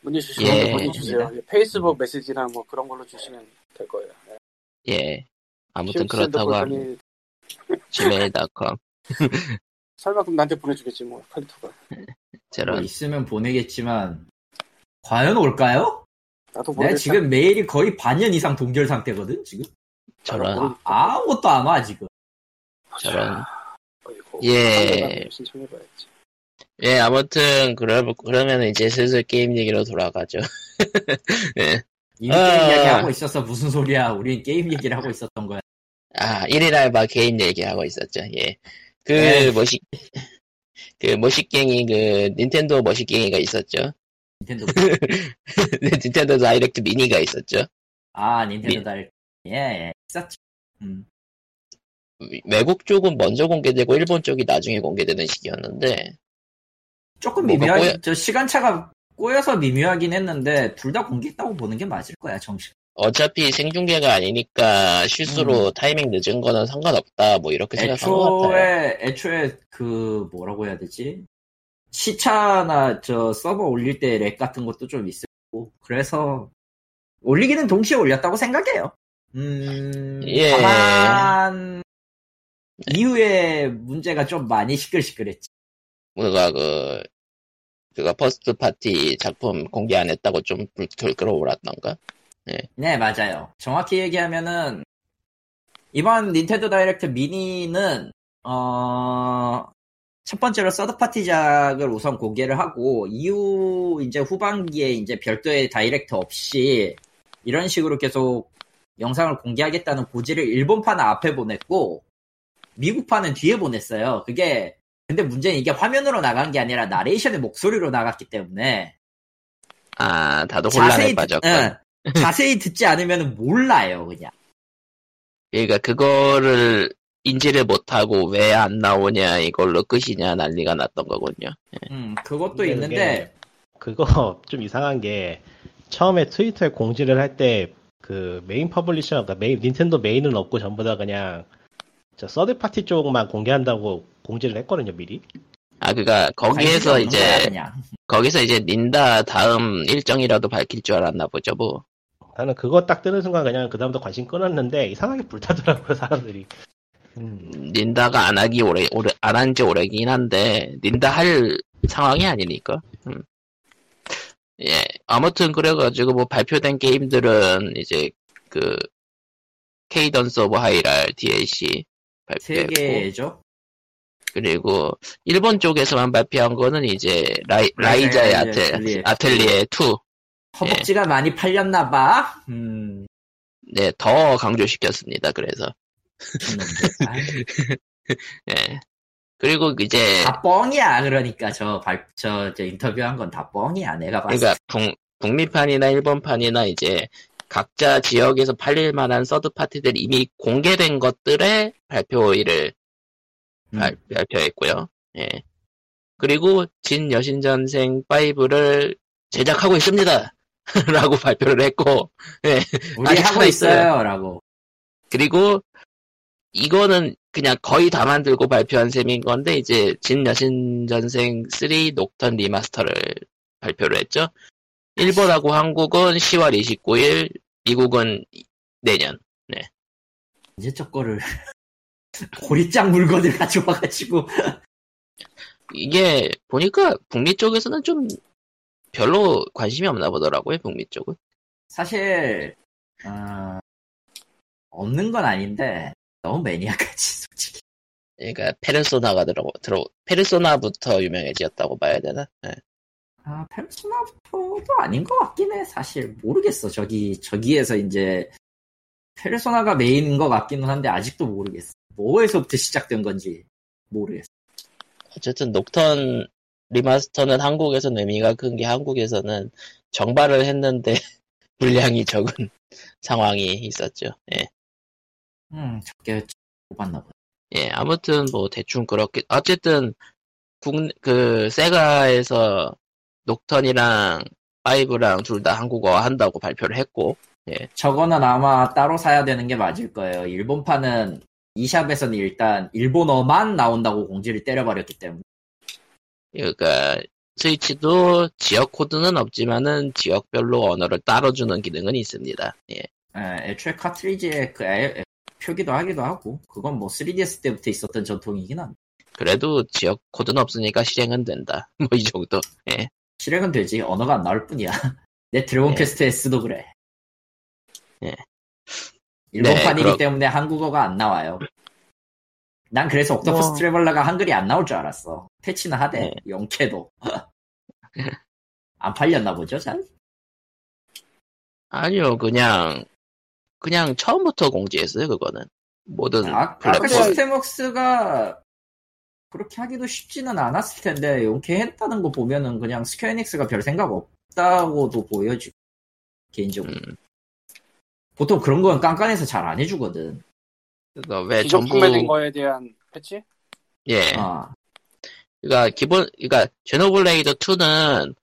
문의 주시면, 예, 문의 주세요. 예, 페이스북 메시지나 뭐 그런 걸로 주시면 될 거예요. 예. 예. 아무튼 그렇다고 하니. 지메일 닷컴. 설마 그럼 나한테 보내주겠지, 뭐, 칼리토가. 저런. 뭐 있으면 보내겠지만, 과연 올까요? 나도 모르겠다. 내가 지금 메일이 거의 반년 이상 동결 상태거든, 지금? 저런. 아, 아무것도 안 와, 지금. 저런. 어이구, 예. 신청해봐야지. 예, 아무튼, 그러, 그러면 이제 슬슬 게임 얘기로 돌아가죠. 네. 이미 어... 게임 얘기하고 있었어. 무슨 소리야. 우린 게임 얘기를 하고 있었던 거야. 아, 일 일 알바 개인 얘기하고 있었죠. 예. 그, 네. 멋있, 그, 멋있갱이, 그, 닌텐도 멋있갱이가 있었죠. 닌텐도. 네, 닌텐도 다이렉트 미니가 있었죠. 아, 닌텐도 미... 다이렉트. 예, 예, 있었지. 음. 외국 쪽은 먼저 공개되고 일본 쪽이 나중에 공개되는 시기였는데 조금 미묘한 꼬여... 저 시간차가 꼬여서 미묘하긴 했는데 둘 다 공개했다고 보는 게 맞을 거야 정식. 어차피 생중계가 아니니까 실수로 음. 타이밍 늦은 거는 상관없다 뭐 이렇게 생각한 것 같아요. 애초에 그 뭐라고 해야 되지 시차나 저 서버 올릴 때 렉 같은 것도 좀 있었고 그래서 올리기는 동시에 올렸다고 생각해요. 음, 예. 다만, 네. 이후에 문제가 좀 많이 시끌시끌했지. 뭔가 그, 그가 퍼스트 파티 작품 공개 안 했다고 좀 불틀 끌어오랐던가? 네. 네, 맞아요. 정확히 얘기하면은, 이번 닌텐도 다이렉트 미니는, 어, 첫 번째로 서드 파티작을 우선 공개를 하고, 이후, 이제 후반기에 이제 별도의 다이렉트 없이, 이런 식으로 계속, 영상을 공개하겠다는 고지를 일본판은 앞에 보냈고 미국판은 뒤에 보냈어요. 그게 근데 문제는 이게 화면으로 나간 게 아니라 나레이션의 목소리로 나갔기 때문에 아 다들 혼란에 빠졌군. 응, 자세히 듣지 않으면 몰라요 그냥. 그러니까 그거를 인지를 못하고 왜 안 나오냐 이걸로 끝이냐 난리가 났던 거군요. 음 그것도 있는데 그거 좀 이상한 게 처음에 트위터에 공지를 할 때 그 메인 퍼블리셔, 그러니까 메인, 닌텐도 메인은 없고 전부 다 그냥 저 서드 파티 쪽만 공개한다고 공지를 했거든요 미리. 아 그러니까 거기에서 이제 거기서 이제 닌다 다음 일정이라도 밝힐 줄 알았나 보죠 뭐. 나는 그거 딱 뜨는 순간 그냥 그 다음부터 관심 끊었는데 이상하게 불타더라고요 사람들이. 음, 닌다가 안 하기 오래 오래 안 한 지 오래긴 한데 닌다 할 상황이 아니니까. 음. 예, 아무튼 그래가지고 뭐 발표된 게임들은 이제 그 케이던스 오브 하이랄 디엘씨 발표했고, 세 개죠. 그리고 일본 쪽에서만 발표한 거는 이제 라이, 라이자의 아텔, 아텔리에 이. 허벅지가 예. 많이 팔렸나봐. 음. 네, 더 강조시켰습니다. 그래서. 예. 그리고 이제 다 뻥이야. 그러니까 저 발 저 저 인터뷰한 건 다 뻥이야. 내가 봤을 때. 그러니까 북미판이나 일본판이나 이제 각자 지역에서 팔릴 만한 서드 파티들 이미 공개된 것들의 발표일을 음. 발, 발표했고요. 예. 그리고 진 여신전생 파이브를 제작하고 있습니다. 라고 발표를 했고, 예. 우리 하고 있어요. 라고. 그리고 이거는 그냥 거의 다 만들고 발표한 셈인 건데, 이제 진 여신전생 쓰리 녹턴 리마스터를 발표를 했죠. 일본하고 한국은 시월 이십구일, 미국은 내년. 네. 이제 저 거를 고리짱 물건을 가져와가지고 이게 보니까 북미 쪽에서는 좀 별로 관심이 없나 보더라고요. 북미 쪽은 사실 어... 없는 건 아닌데 너무 매니아까지 솔직히. 그러니까 페르소나가 들어 들어 페르소나부터 유명해지었다고 봐야 되나? 네. 아, 페르소나부터도 아닌 것 같긴 해. 사실 모르겠어. 저기 저기에서 이제 페르소나가 메인인 것 같기는 한데 아직도 모르겠어. 뭐에서부터 시작된 건지 모르겠어. 어쨌든 녹턴 리마스터는 한국에서는 의미가 큰 게 한국에서는 정발을 했는데 물량이 적은 상황이 있었죠. 예. 음, 적게 뽑았나 보다. 예, 아무튼 뭐 대충 그렇게 어쨌든 국, 그 세가에서 녹턴이랑 파이브랑 둘 다 한국어 한다고 발표를 했고. 예. 저거는 아마 따로 사야 되는 게 맞을 거예요. 일본판은 이 샵에서는 일단 일본어만 나온다고 공지를 때려버렸기 때문에. 그러니까 스위치도 지역 코드는 없지만은 지역별로 언어를 따로 주는 기능은 있습니다. 예. 에, 애초에 카트리지에 그 애, 애, 표기도 하기도 하고 그건 뭐 쓰리디에스 때부터 있었던 전통이긴 한데. 그래도 지역 코드는 없으니까 실행은 된다. 뭐 이 정도. 예. 실행은 되지. 언어가 안 나올 뿐이야. 내 드래곤 예. 퀘스트 S도 그래. 예. 일본판이기 네, 그러... 때문에 한국어가 안 나와요. 난 그래서 옥토퍼스 뭐... 트래블러가 한글이 안 나올 줄 알았어. 패치나 하대. 네. 영캐도. 안 팔렸나 보죠, 잘? 아니요, 그냥 그냥 처음부터 공지했어요, 그거는. 모든 아, 플랫폼. 아까 시스템웍스가 그렇게 하기도 쉽지는 않았을 텐데 영캐 했다는 거 보면은 그냥 스퀘어닉스가 별 생각 없다고도 보여지고 개인적으로. 음. 보통 그런 건 깐깐해서 잘 안 해주거든. 왜 전부 구매된 거에 대한 패치? 예. 아. 그러니까 기본, 그러니까 제노블레이드 투는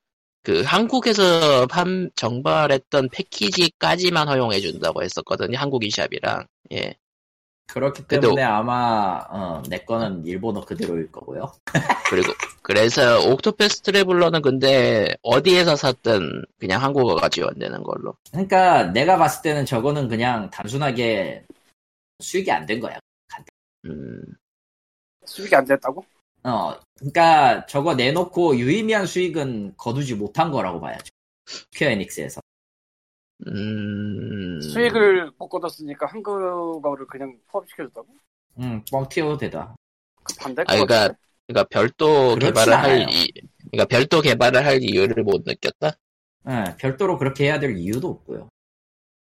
그 한국에서 판 정발했던 패키지까지만 허용해 준다고 했었거든요. 한국 이샵이랑. 예. 그렇기 때문에 근데, 아마 어, 내 거는 일본어 그대로일 거고요. 그리고 그래서 옥토패스 트래블러는 근데 어디에서 샀든 그냥 한국어가 지원되는 걸로. 그러니까 내가 봤을 때는 저거는 그냥 단순하게 수익이 안 된 거야. 음. 수익이 안 됐다고? 어, 그러니까 저거 내놓고 유의미한 수익은 거두지 못한 거라고 봐야죠. 스퀘어 에닉스에서. 음... 수익을 못 거뒀으니까 한국어를 그냥 포함시켜줬다고? 응, 뻥 튀어도 되다. 그 반대일 것 같은데. 그러니까, 그러니까 별도 개발을 않아요. 할, 이, 그러니까 별도 개발을 할 이유를 못 느꼈다? 네, 별도로 그렇게 해야 될 이유도 없고요.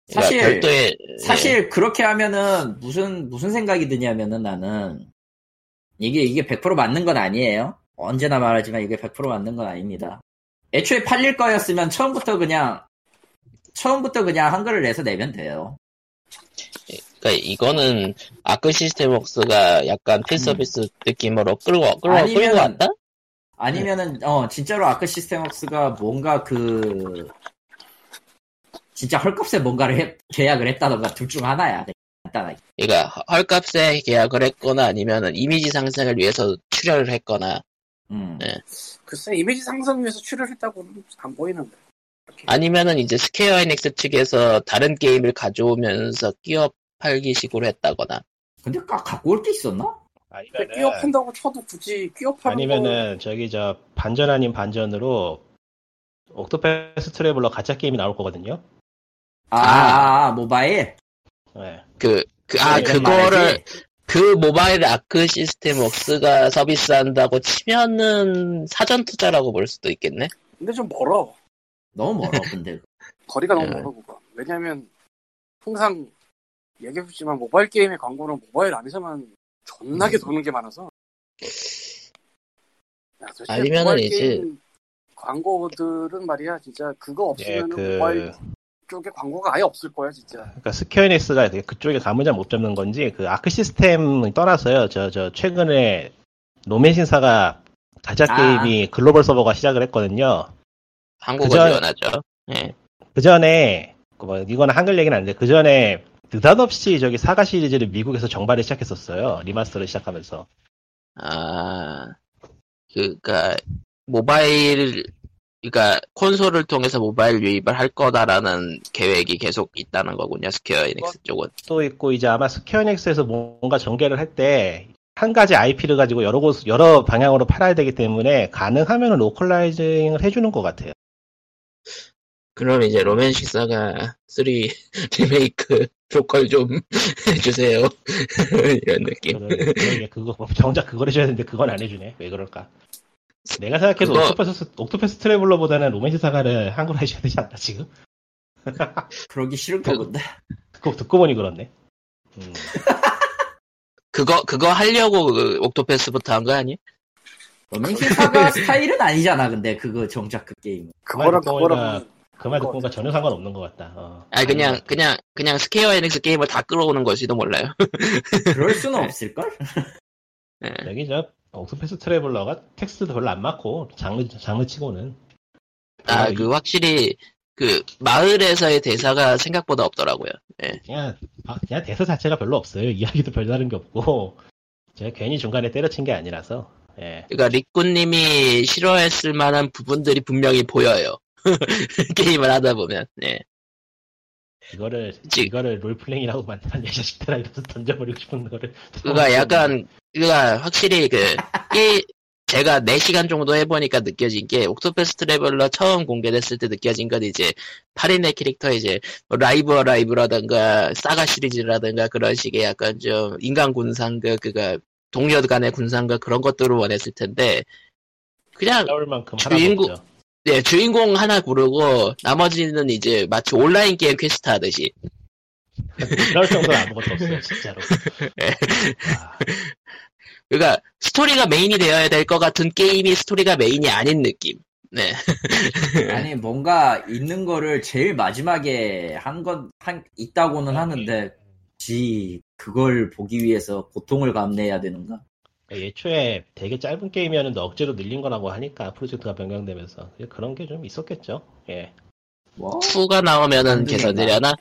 사실, 그러니까 별도의, 사실 네. 그렇게 하면은 무슨 무슨 생각이 드냐면은 나는 이게 이게 백 퍼센트 맞는 건 아니에요. 언제나 말하지만 이게 백 퍼센트 맞는 건 아닙니다. 애초에 팔릴 거였으면 처음부터 그냥. 처음부터 그냥 한글을 내서 내면 돼요. 그러니까 이거는 아크 시스템웍스가 약간 필서비스 음. 느낌으로 끌고 끌고 아니면은, 끌고 왔다? 아니면은 어 진짜로 아크 시스템웍스가 뭔가 그 진짜 헐값에 뭔가를 해, 계약을 했다던가 둘 중 하나야. 간단하게. 그러니까 헐값에 계약을 했거나 아니면은 이미지 상승을 위해서 출혈을 했거나. 음. 네. 글쎄 이미지 상승을 위해서 출혈했다고 안 보이는데. 아니면은 이제 스퀘어 엔엑스 측에서 다른 게임을 가져오면서 끼어 팔기 식으로 했다거나. 근데 가, 갖고 올 게 있었나? 아니면은 끼어 판다고 쳐도 굳이 끼어 팔고. 아니면은 저기 저 반전 아닌 반전으로 옥토패스 트래블러 가짜 게임이 나올 거거든요. 아, 아 모바일? 네. 그, 그, 아, 그거를, 그 모바일 아크 시스템 웍스가 서비스한다고 치면은 사전 투자라고 볼 수도 있겠네? 근데 좀 멀어. 너무 멀어, 근데. 거리가 너무 멀어, 그거. 왜냐면, 항상 얘기해봤지만 모바일 게임의 광고는 모바일 안에서만 존나게 음. 도는 게 많아서. 야, 아니면은 이제. 광고들은 말이야, 진짜 그거 없으면 예, 그... 모바일 쪽에 광고가 아예 없을 거야, 진짜. 그러니까 스퀘어닉스가 그쪽에 감을 잘 못 잡는 건지 그 아크 시스템을 떠나서요. 저, 저 최근에 노맨 신사가 가짜 아. 게임이 글로벌 서버가 시작을 했거든요. 한국어 지원하죠. 예. 그 전에 이거는 한글 얘기는 안 돼. 그 전에 느닷없이 저기 사가 시리즈를 미국에서 정발을 시작했었어요. 리마스터를 시작하면서. 아, 그러니까. 모바일, 그러니까 콘솔을 통해서 모바일 유입을 할 거다라는 계획이 계속 있다는 거군요, 스퀘어 에닉스 쪽은. 또 있고, 이제 아마 스퀘어 에닉스에서 뭔가 전개를 할 때, 한 가지 아이피를 가지고 여러 곳, 여러 방향으로 팔아야 되기 때문에, 가능하면 로컬라이징을 해주는 것 같아요. 그럼 이제 로맨식사가 쓰리 리메이크 로컬 좀 해주세요. 이런 느낌. 그러게, 그거, 정작 그걸 해줘야 되는데, 그건 안 해주네. 왜 그럴까? 내가 생각해도 그거... 옥토패스, 옥토패스 트래블러보다는 로맨스 사가를 한글로 하셔야 되지 않나 지금? 그러기 싫은 거 본데. 그거 듣고 보니 그렇네. 음. 그거 그거 하려고 그 옥토패스부터 한 거 아니? 로맨스 사가 스타일은 아니잖아, 근데 그거 정작 그 게임은. 그거랑 그거랑 그 말 듣고 보니까 전혀 상관없는 것 같다. 어. 아 그냥 그냥 그냥 스퀘어 에닉스 게임을 다 끌어오는 걸지도 몰라요. 그럴 수는 없을 걸? 네. 여기 저. 옥토패스 트래블러가 텍스트도 별로 안 맞고 장르 장르치고는 아 그 확실히 그 마을에서의 대사가 생각보다 없더라고요. 예. 그냥 그냥 대사 자체가 별로 없어요. 이야기도 별다른 게 없고 제가 괜히 중간에 때려친 게 아니라서. 예. 그러니까 리꾸님이 싫어했을 만한 부분들이 분명히 보여요. 게임을 하다 보면. 예. 이거를 지, 이거를 롤플레잉이라고 만드는 자식들아 이러면서 던져버리고 싶은 거를. 그가 약간 그가 확실히 그 게, 제가 네 시간 정도 해보니까 느껴진 게 옥토패스 트래블러 처음 공개됐을 때 느껴진 건 이제 팔인의 캐릭터 이제 라이브 라이브라든가 사가 시리즈라든가 그런 식의 약간 좀 인간 군상극 그가 동료 간의 군상극 그런 것들을 원했을 텐데 그냥 주인공 네, 주인공 하나 고르고 나머지는 이제 마치 온라인 게임 퀘스트 하듯이. 그럴 정도는 아무것도 없어요, 진짜로. 네. 아. 그러니까 스토리가 메인이 되어야 될 것 같은 게임이 스토리가 메인이 아닌 느낌. 네. 아니 뭔가 있는 거를 제일 마지막에 한 건 한 있다고는 하는데 지 그걸 보기 위해서 고통을 감내해야 되는가? 예초에 되게 짧은 게임이었는데 억지로 늘린 거라고 하니까 프로젝트가 변경되면서 그런 게 좀 있었겠죠. 예. 투가 나오면은 개선되려나?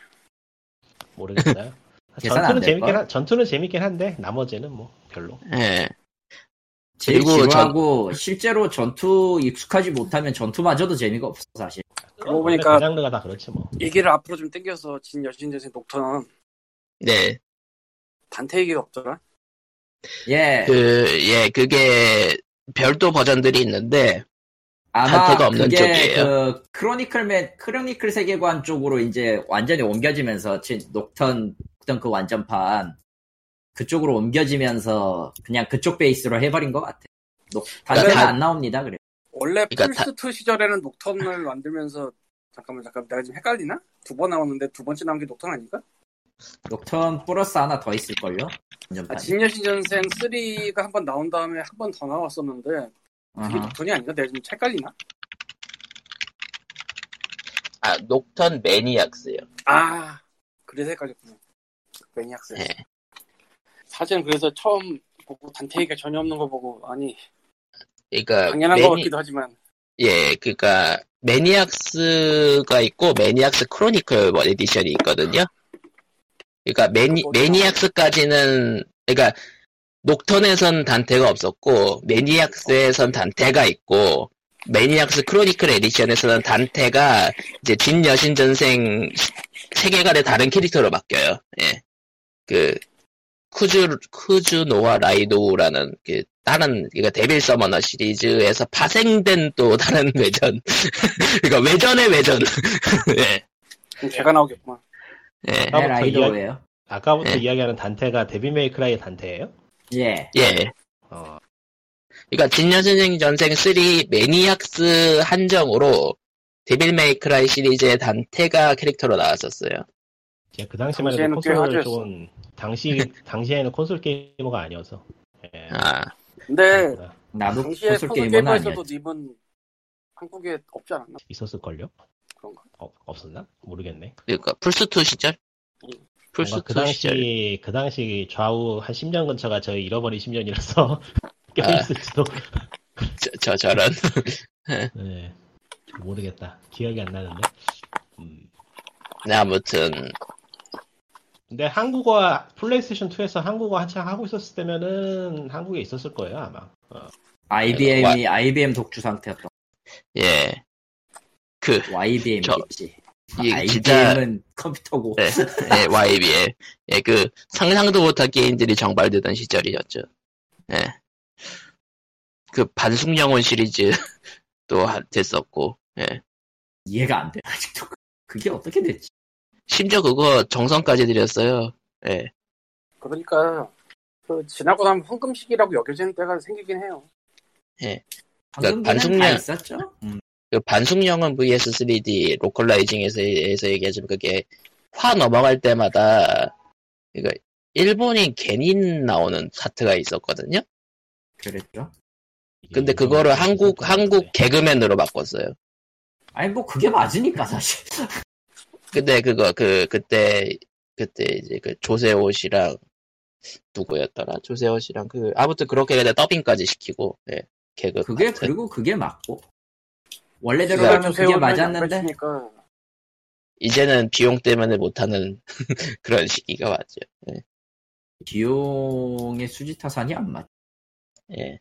모르겠어요. 전투는 재밌긴 한, 전투는 재밌긴 한데 나머지는 뭐 별로. 예. 제일 지루하고 전... 실제로 전투 익숙하지 못하면 전투마저도 재미가 없어 사실. 그러고 보니까 그 장르가 다 그렇지 뭐. 얘기를 앞으로 좀 당겨서 진 여신 대신 녹턴. 네. 단테 얘기가 없더라. 예. 그, 예, 그게 별도 버전들이 있는데 아마 없는 그게 그 크로니클맨 크로니클 세계관 쪽으로 이제 완전히 옮겨지면서 진, 녹턴 어떤 그 완전판 그쪽으로 옮겨지면서 그냥 그쪽 베이스로 해버린 것 같아. 단편은 그러니까 안 나옵니다. 그래. 원래 그러니까 플스이 다... 시절에는 녹턴을 만들면서 잠깐만 잠깐 내가 지금 헷갈리나? 두 번 나왔는데 두 번째 나온 게 녹턴 아닌가? 녹턴 플러스 하나 더 있을걸요? 아, 진여신전생 삼가 한번 나온 다음에 한번더 나왔었는데 그게 uh-huh. 녹턴이 아닌가? 내가 지금 헷갈리나? 아 녹턴 매니악스요. 아 그래서 헷갈렸구나. 매니악스. 네. 사실은 그래서 처음 보고 단테이가 전혀 없는 거 보고 아니 그러니까 당연한 매니... 거 같기도 하지만 예 그러니까 매니악스가 있고 매니악스 크로니클 에디션이 있거든요. 그러니까 매니 매니악스까지는 그러니까 녹턴에선 단테가 없었고 매니악스에선 단테가 있고 매니악스 크로니클 에디션에서는 단테가 이제 진 여신 전생 세계관의 다른 캐릭터로 바뀌어요. 예, 그 쿠즈 쿠즈노와 라이도우라는 그 다른 이거 데빌 서머너 시리즈에서 파생된 또 다른 외전. 그러니까 외전의 외전. 예. 제가 나오겠구만. 예. 아까부터, 아까부터 예. 이야기하는 단태가 데빌 메이 크라이 단태예요? 예. 예. 어. 그러니까 진여신생 전생 삼 매니악스 한정으로 데빌 메이 크라이 시리즈의 단태가 캐릭터로 나왔었어요. 예, 그 당시만 해도 콘솔을 좋은 당시 당시에는 콘솔 게이머가 아니어서. 예. 아. 근데 나도 당시에 콘솔 게이머는 아니었어도 님은 한국에 없지 않았나? 있었을 걸요? 그런가? 어, 없었나? 모르겠네. 그러니까 플스이 시절? 응. 플스이 그 당시 시절. 그 당시 좌우 한 십 년 근처가 저희 잃어버린 십 년이라서 게임했을지도. 아. 저, 저 저런. 네. 모르겠다. 기억이 안 나는데. 음. 네, 아무튼. 근데 한국어, 플레이스테이션 투에서 한국어 한창 하고 있었을 때면은 한국에 있었을 거예요, 아마. 어. 아이비엠이, 와... 아이비엠 독주 상태였던. 예. 그. 와이비엠이겠지. 저... 예, 아이비엠은 진짜... 컴퓨터고. 예, 예, 와이비엠. 예, 그, 상상도 못한 게임들이 정발되던 시절이었죠. 예. 그, 반숙영혼 시리즈도 됐었고, 예. 이해가 안 돼, 아직도. 그게 어떻게 됐지? 심지어 그거 정성까지 드렸어요. 예. 그러니까 그 지나고 나면 황금시기라고 여겨지는 때가 생기긴 해요. 예. 그러니까 반숙령 있었죠. 음. 그 반숙령은 브이에스 쓰리디 로컬라이징에서 에서 얘기하자면 그게 화 넘어갈 때마다 그러니까 일본인 괜인 나오는 파트가 있었거든요. 그랬죠. 근데 그거를 한국 한국 개그맨으로 바꿨어요. 아니 뭐 그게 맞으니까 사실. 근데 그거 그 그때 그때 이제 그 조세호 씨랑 누구였더라? 조세호 씨랑 그 아무튼 그렇게 그냥 더빙까지 시키고 예, 개그. 그게 같은. 그리고 그게 맞고 원래대로 하면 그게 맞았는데 이제는 비용 때문에 못하는 그런 시기가 왔죠. 예. 비용의 수지타산이 안 맞. 예.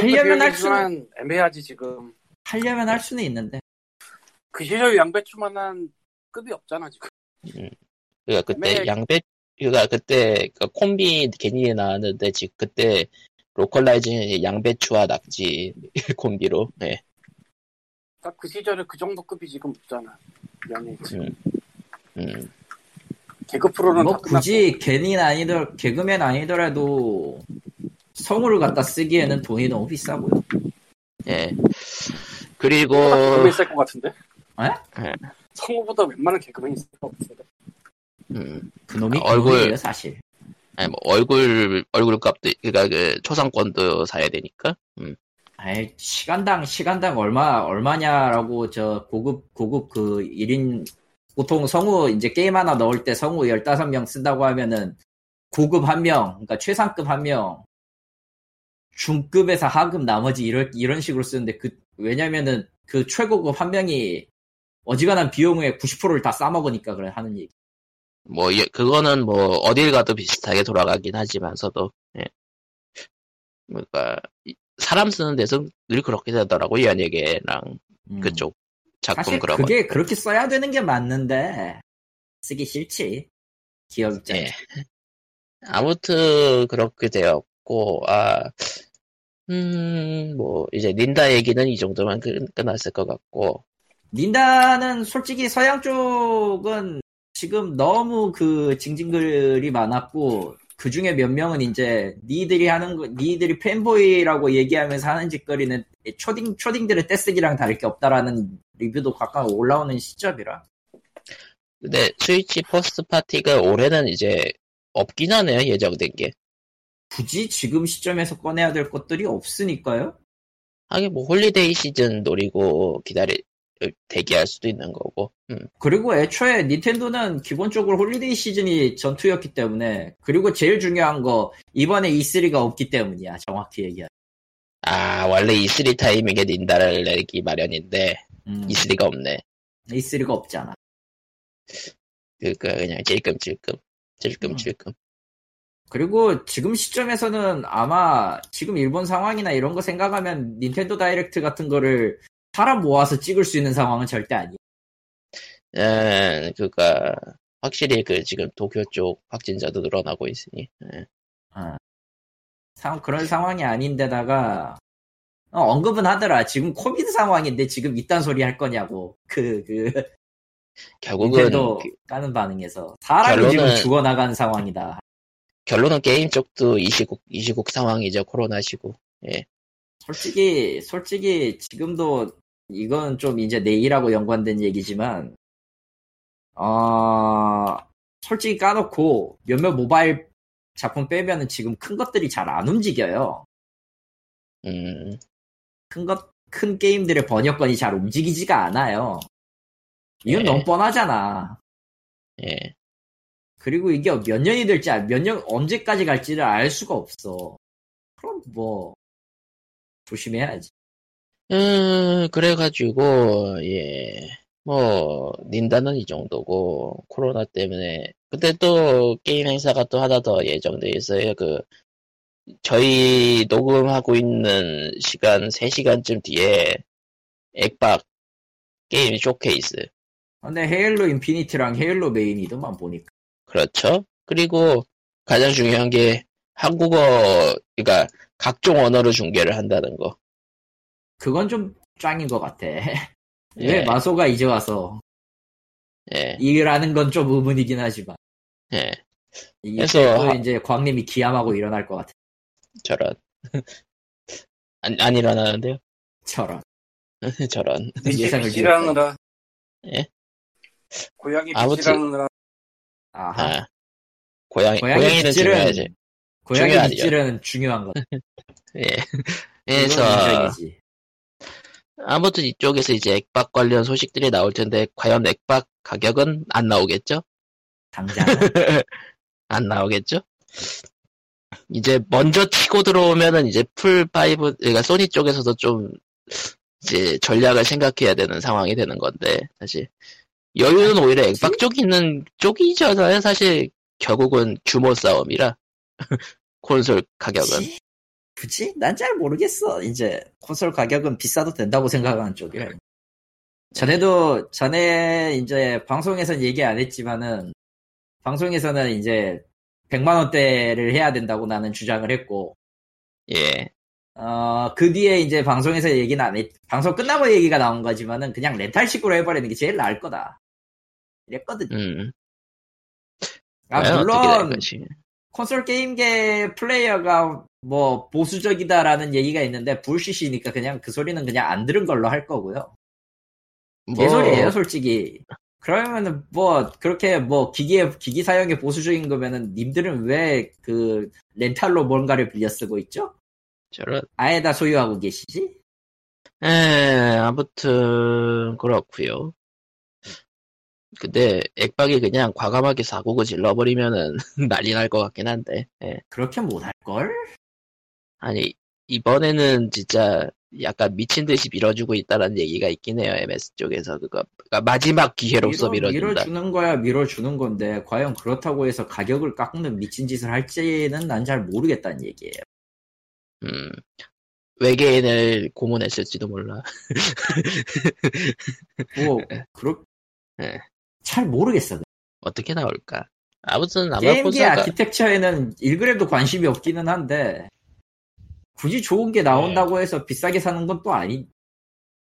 하려면 할 수는 애매하지 지금. 하려면 할 수는 있는데. 그 시절 양배추만한 급이 없잖아 지금. 음, 그러니까 그때 매... 양배, 그러니까 그때 그 콤비 괜히 나왔는데 지금 그때 로컬라이징 양배추와 낙지 콤비로. 네. 딱 그 시절에 그 정도 급이 지금 없잖아. 양이 지금. 음. 음. 개그 프로는 뭐 굳이 괜히 아니더 개그맨 아니더라도 성우를 갖다 쓰기에는 돈이 너무 비싸고요. 예. 그리고 개그맨 있을 것 같은데? 에? 예. 성우보다 웬만한 개그맨이 있을 것 같은데. 음, 그놈이 얼굴 사실. 아니 뭐 얼굴 얼굴 값도 그러니까 그 초상권도 사야 되니까. 음. 아이 시간당 시간당 얼마 얼마냐라고 저 고급 고급 그 일 인 보통 성우 이제 게임 하나 넣을 때 성우 열다섯 명 쓴다고 하면은 고급 한 명, 그러니까 최상급 한 명. 중급에서 하급 나머지 이런, 이런 식으로 쓰는데 그, 왜냐면은 그 최고급 한 명이 어지간한 비용의 구십 퍼센트를 다 싸먹으니까 그래 하는 얘기. 뭐, 예, 그거는 뭐, 어딜 가도 비슷하게 돌아가긴 하지만서도, 예. 그러니까, 사람 쓰는 데서 늘 그렇게 되더라고, 연예계랑 음. 그쪽 작품 사실 그런 거. 그게 건. 그렇게 써야 되는 게 맞는데, 쓰기 싫지. 기억 있잖아. 예. 아무튼, 그렇게 되었고. 고, 아, 음, 뭐, 이제 닌다 얘기는 이 정도만 끝났을 것 같고. 닌다는 솔직히 서양 쪽은 지금 너무 그 징징글이 많았고, 그 중에 몇 명은 이제 니들이 하는 거, 니들이 팬보이라고 얘기하면서 하는 짓거리는 초딩, 초딩들의 떼쓰기랑 다를 게 없다라는 리뷰도 가까이 올라오는 시점이라. 근데 스위치 퍼스트 파티가 올해는 이제 없긴 하네요, 예정된 게. 굳이 지금 시점에서 꺼내야 될 것들이 없으니까요? 하긴 뭐 홀리데이 시즌 노리고 기다리 대기할 수도 있는 거고. 음. 그리고 애초에 닌텐도는 기본적으로 홀리데이 시즌이 전투였기 때문에 그리고 제일 중요한 거 이번에 이 쓰리가 없기 때문이야. 정확히 얘기하면. 아 원래 이 쓰리 타이밍에 닌다를 내기 마련인데 음. 이 쓰리가 없네. 이 쓰리가 없잖아. 그러니까 그냥 질끔질끔 질끔질끔. 음. 그리고 지금 시점에서는 아마 지금 일본 상황이나 이런 거 생각하면 닌텐도 다이렉트 같은 거를 사람 모아서 찍을 수 있는 상황은 절대 아니에요. 예, 그러니까 확실히 그 지금 도쿄 쪽 확진자도 늘어나고 있으니. 예. 아, 상, 그런 상황이 아닌데다가 어, 언급은 하더라. 지금 코비드 상황인데 지금 이딴 소리 할 거냐고. 그, 그. 결국은. 까는 반응에서. 사람이 결론은, 지금 죽어나간 상황이다. 결론은 게임 쪽도 이 시국, 이 시국 상황이죠. 코로나 시국. 예. 솔직히, 솔직히 지금도 이건 좀 이제 내일하고 연관된 얘기지만, 어, 솔직히 까놓고 몇몇 모바일 작품 빼면은 지금 큰 것들이 잘 안 움직여요. 음. 큰 것, 큰 게임들의 번역권이 잘 움직이지가 않아요. 이건 예. 너무 뻔하잖아. 예. 그리고 이게 몇 년이 될지, 몇 년, 언제까지 갈지를 알 수가 없어. 그럼 뭐, 조심해야지. 음, 그래가지고, 예. 뭐, 닌다는 이 정도고, 코로나 때문에. 근데 또, 게임 행사가 또 하나 더 예정돼 있어요. 그, 저희 녹음하고 있는 시간 세 시간쯤 뒤에 액박 게임 쇼케이스. 근데 헤일로 인피니티랑 헤일로 메인이더만 보니까. 그렇죠. 그리고 가장 중요한 게 한국어, 그러니까 각종 언어로 중계를 한다는 거. 그건 좀 짱인 것 같아. 예. 왜 마소가 이제 와서. 예. 이라는 건 좀 의문이긴 하지만. 예. 그래서 하... 이제 광님이 기함하고 일어날 것 같아. 저런. 안, 안 일어나는데요? 저런. 저런. 예상을 비시랑느라. 예? 고양이 비시랑느라. 아하. 아. 고양이, 고양이는 중요하지. 고양이 빗질은 중요한 것. 예. 그래서. 아무튼 이쪽에서 이제 액박 관련 소식들이 나올 텐데, 과연 액박 가격은 안 나오겠죠? 당장. 안 나오겠죠? 이제 먼저 치고 들어오면은 이제 풀 파이브, 그러니까 소니 쪽에서도 좀 이제 전략을 생각해야 되는 상황이 되는 건데, 사실. 여유는 오히려 액박 쪽이 있는 쪽이잖아요, 사실. 결국은 규모 싸움이라. 콘솔 가격은. 그치? 그치? 난 잘 모르겠어. 이제 콘솔 가격은 비싸도 된다고 생각하는 쪽이라. 전에도, 전에 이제 방송에서는 얘기 안 했지만은, 방송에서는 이제 백만 원대를 해야 된다고 나는 주장을 했고, 예. 어, 그 뒤에 이제 방송에서 얘기는 안 했, 방송 끝나고 얘기가 나온 거지만은 그냥 렌탈식으로 해버리는 게 제일 나을 거다. 이랬거든요. 음. 아, 물론, 콘솔 게임계 플레이어가 뭐 보수적이다라는 얘기가 있는데, 불씨시니까 그냥 그 소리는 그냥 안 들은 걸로 할 거고요. 뭐... 개소리예요, 솔직히. 그러면은, 뭐, 그렇게, 뭐, 기기에, 기기 사용에 보수적인 거면은, 님들은 왜, 그, 렌탈로 뭔가를 빌려 쓰고 있죠? 저런. 아예 다 소유하고 계시지? 에, 아무튼, 그렇구요. 근데, 액박이 그냥 과감하게 사고고 질러버리면은, 난리 날 것 같긴 한데, 예. 그렇게 못할걸? 아니, 이번에는 진짜, 약간 미친 듯이 밀어주고 있다라는 얘기가 있긴 해요. 엠에스 쪽에서 그거 그러니까 마지막 기회로서 밀어, 밀어준다. 밀어주는 거야, 밀어주는 건데 과연 그렇다고 해서 가격을 깎는 미친 짓을 할지는 난 잘 모르겠다는 얘기예요. 음, 외계인을 고문했을지도 몰라. 뭐 그렇, 네. 잘 모르겠어. 어떻게 나올까? 아무튼 아마 게임기 콘서가... 아키텍처에는 일그램도 관심이 없기는 한데. 굳이 좋은 게 나온다고 네. 해서 비싸게 사는 건 또 아니,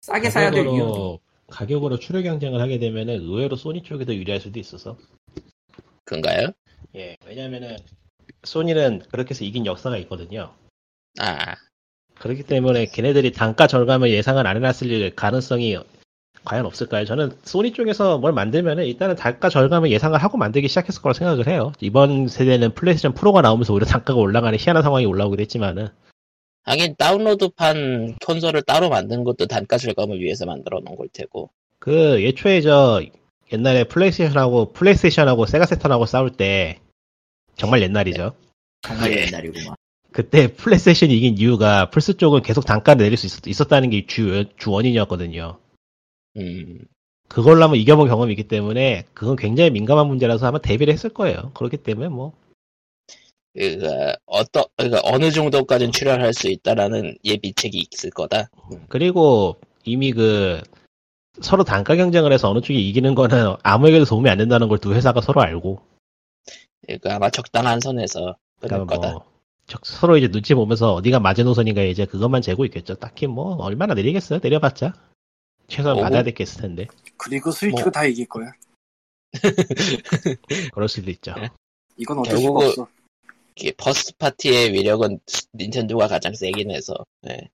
싸게 사야 될 이유도. 가격으로 추려 경쟁을 하게 되면은 의외로 소니 쪽이 더 유리할 수도 있어서. 그런가요? 예, 왜냐면은 소니는 그렇게 해서 이긴 역사가 있거든요. 아. 그렇기 때문에 걔네들이 단가 절감을 예상을 안 해놨을 가능성이 과연 없을까요? 저는 소니 쪽에서 뭘 만들면은 일단은 단가 절감을 예상을 하고 만들기 시작했을 거라고 생각을 해요. 이번 세대는 플레이스테이션 프로가 나오면서 오히려 단가가 올라가는 희한한 상황이 올라오기도 했지만은. 하긴 다운로드판 콘솔을 따로 만든 것도 단가 절감을 위해서 만들어 놓은 걸 테고. 그 예초에 저 옛날에 플레이스테이션하고 플레이스테이션하고 세가 세턴하고 싸울 때 정말 옛날이죠. 네. 정말 예. 옛날이구만. 그때 플레이스테이션이 이긴 이유가 플스 쪽은 계속 단가를 내릴 수 있었, 있었다는 게 주, 주 원인이었거든요. 음. 그걸로 한번 이겨본 경험이 있기 때문에 그건 굉장히 민감한 문제라서 아마 대비를 했을 거예요. 그렇기 때문에 뭐. 그러니까, 어떠, 그러니까 어느 정도까지는 출혈할 수 있다라는 예비책이 있을 거다. 그리고 이미 그 서로 단가 경쟁을 해서 어느 쪽이 이기는 거는 아무에게도 도움이 안 된다는 걸 두 회사가 서로 알고. 그러니까 아마 적당한 선에서 그럴 그러니까 거다. 뭐 서로 이제 눈치 보면서 어디가 마지노선인가 이제 그것만 재고 있겠죠. 딱히 뭐 얼마나 내리겠어요? 내려봤자 최소한 어, 받아야 됐겠을 텐데. 그리고 스위치로 뭐. 다 이길 거야. 그럴 수도 있죠. 이건 어쩔 수가 없어. 퍼스트 파티의 위력은 닌텐도가 가장 세긴 해서. 네.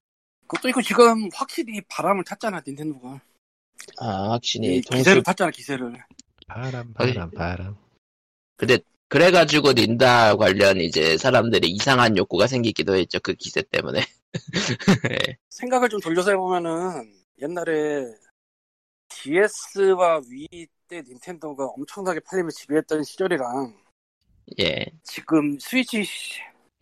그것도 이거 지금 확실히 바람을 탔잖아 닌텐도가. 아 확실히. 동시... 기세를 탔잖아 기세를. 바람 바람 바람. 근데 그래가지고 닌다 관련 이제 사람들이 이상한 욕구가 생기기도 했죠. 그 기세 때문에. 네. 생각을 좀 돌려서 해보면은 옛날에 디에스와 위 때 닌텐도가 엄청나게 팔림을 지배했던 시절이랑 예. 지금 스위치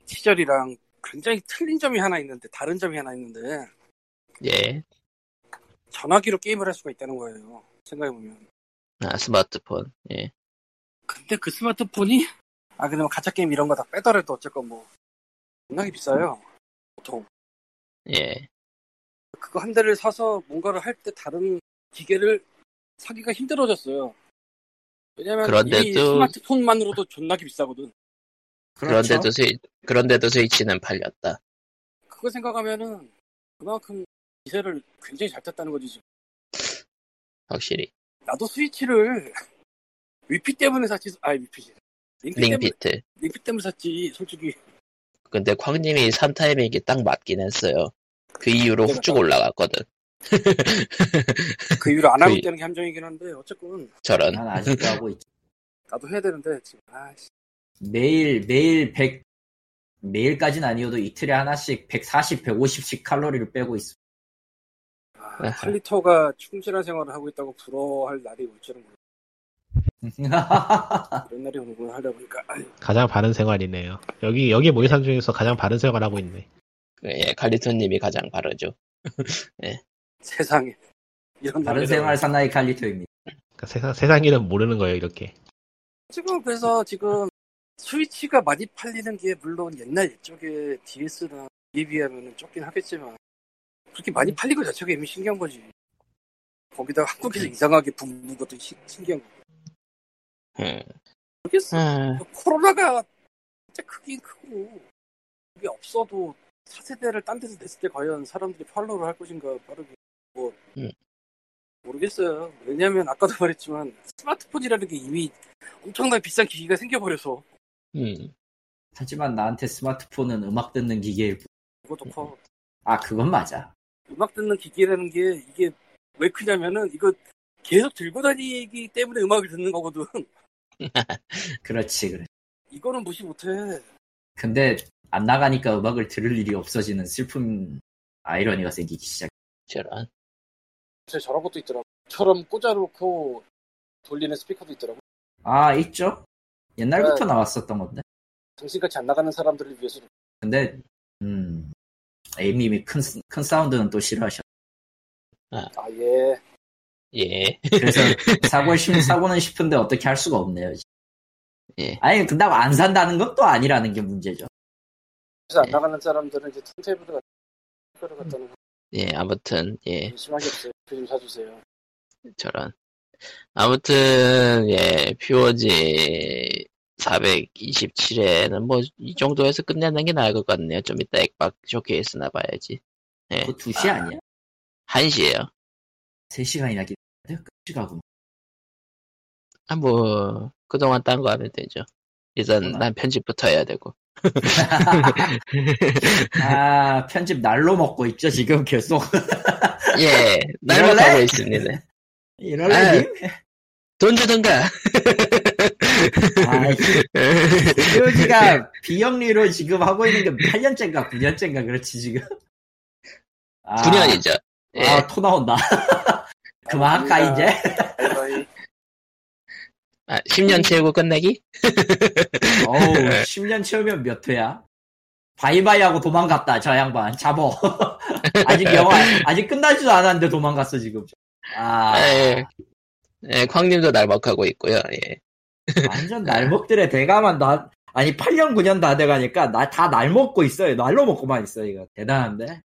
시절이랑 굉장히 틀린 점이 하나 있는데 다른 점이 하나 있는데 예. 전화기로 게임을 할 수가 있다는 거예요. 생각해보면. 아 스마트폰. 예. 근데 그 스마트폰이 아 그냥 가짜 게임 이런 거 다 빼더라도 어쨌건 뭐 워낙에 비싸요. 보통. 예. 그거 한 대를 사서 뭔가를 할 때 다른 기계를 사기가 힘들어졌어요. 왜냐면 그런데도... 이 스마트폰만으로도 존나게 비싸거든. 그렇죠? 그런데도 스위 그런데도 스위치는 팔렸다. 그거 생각하면은 그만큼 기세를 굉장히 잘 탔다는 거지 지금. 확실히. 나도 스위치를 위피 때문에 샀지. 아 위피지. 링피트. 링피 때문에 샀지 솔직히. 근데 광님이 삼 타이밍이 딱 맞긴 했어요. 그 이후로 훅 쭉 올라갔거든. 그 이후로 안 하고 있다는 게 함정이긴 한데 어쨌건 저런. 난 아직도 하고 있지. 나도 해야 되는데 지금 아씨. 매일 매일 백 매일까지는 아니어도 이틀에 하나씩 백사십, 백오십씩 칼로리를 빼고 있어. 아, 칼리토가 충실한 생활을 하고 있다고 부러워할 날이 올 줄은 몰라. 그런 날이 오는 하다 보니까 가장 바른 생활이네요. 여기 여기 모의상 중에서 가장 바른 생활 하고 있네. 예, 칼리토님이 가장 바르죠. 예. 세상에 이런 다른 생활 사나이 칼리토입니다. 그러니까 세상 세상 일은 모르는 거예요 이렇게. 지금 그래서 지금 스위치가 많이 팔리는 게 물론 옛날 이쪽에 디에스나 이에 비하면은 적긴 하겠지만 그렇게 많이 팔린 거 자체가 이미 신기한 거지. 거기다가 한국에서 이상하게 붐는 것도 시, 신기한 거. 음. 모르겠어. 음. 코로나가 진짜 크긴 크고 그게 없어도 차세대를 딴 데서 냈을 때 과연 사람들이 팔로우를 할 것인가 빠르게 뭐 음. 모르겠어요. 왜냐하면 아까도 말했지만 스마트폰이라는 게 이미 엄청나게 비싼 기기가 생겨버려서. 음. 하지만 나한테 스마트폰은 음악 듣는 기계일 뿐. 그것도 커. 아 그건 맞아. 음악 듣는 기계라는 게 이게 왜 크냐면은 이거 계속 들고 다니기 때문에 음악을 듣는 거거든. 그렇지 그렇지. 이거는 무시 못해. 근데 안 나가니까 음악을 들을 일이 없어지는 슬픈 아이러니가 생기기 시작. 저런. 저런 것도 있더라고. 처럼 꽂아놓고 돌리는 스피커도 있더라고. 아 있죠. 옛날부터 네. 나왔었던 건데. 정신같이 안 나가는 사람들을 위해서. 근데 음 에이님이 큰, 큰 사운드는 또 싫어하셨. 아, 아 예. 예. 그래서 사고 싶 사고는 싶은데 어떻게 할 수가 없네요. 예. 아니 근데 안 산다는 건 또 아니라는 게 문제죠. 그래서 안 예. 나가는 사람들은 이제 턴테이블을 갖다 갖다는. 예 아무튼 예. 심하게 없어요. 그 좀 사주세요. 저런. 아무튼 예 피오지 사백이십칠회는 뭐 이 정도에서 끝내는 게 나을 것 같네요. 좀 이따 엑박 쇼케이스나 봐야지. 예. 그거 두 시 아, 아니야? 한 시예요. 세 시간이나 기다려요? 끝이라고. 아, 뭐, 그동안 딴 거 하면 되죠. 일단, 그렇구나. 난 편집부터 해야 되고. 아, 편집 날로 먹고 있죠, 지금 계속. 예, 날로 하고 있습니다. 이럴래? 아, 돈 주던가. 아, 피오지가 비영리로 지금 하고 있는 게 팔 년째인가, 구 년째인가, 그렇지, 지금. 아. 구 년이죠. 예. 아, 토 나온다. 그만 할까, 이제? 아, 십 년 채우고 끝내기? 어우, 십 년 채우면 몇 회야? 바이바이 하고 도망갔다, 저 양반. 잡어. 아직 영화, 아직 끝나지도 않았는데 도망갔어, 지금. 아. 예. 예, 광님도 날먹하고 있고요, 예. 완전 날먹들의 대가만 나, 아니, 팔 년, 구 년 다 돼가니까, 나, 다 날먹고 있어요. 날로 먹고만 있어요, 이거. 대단한데?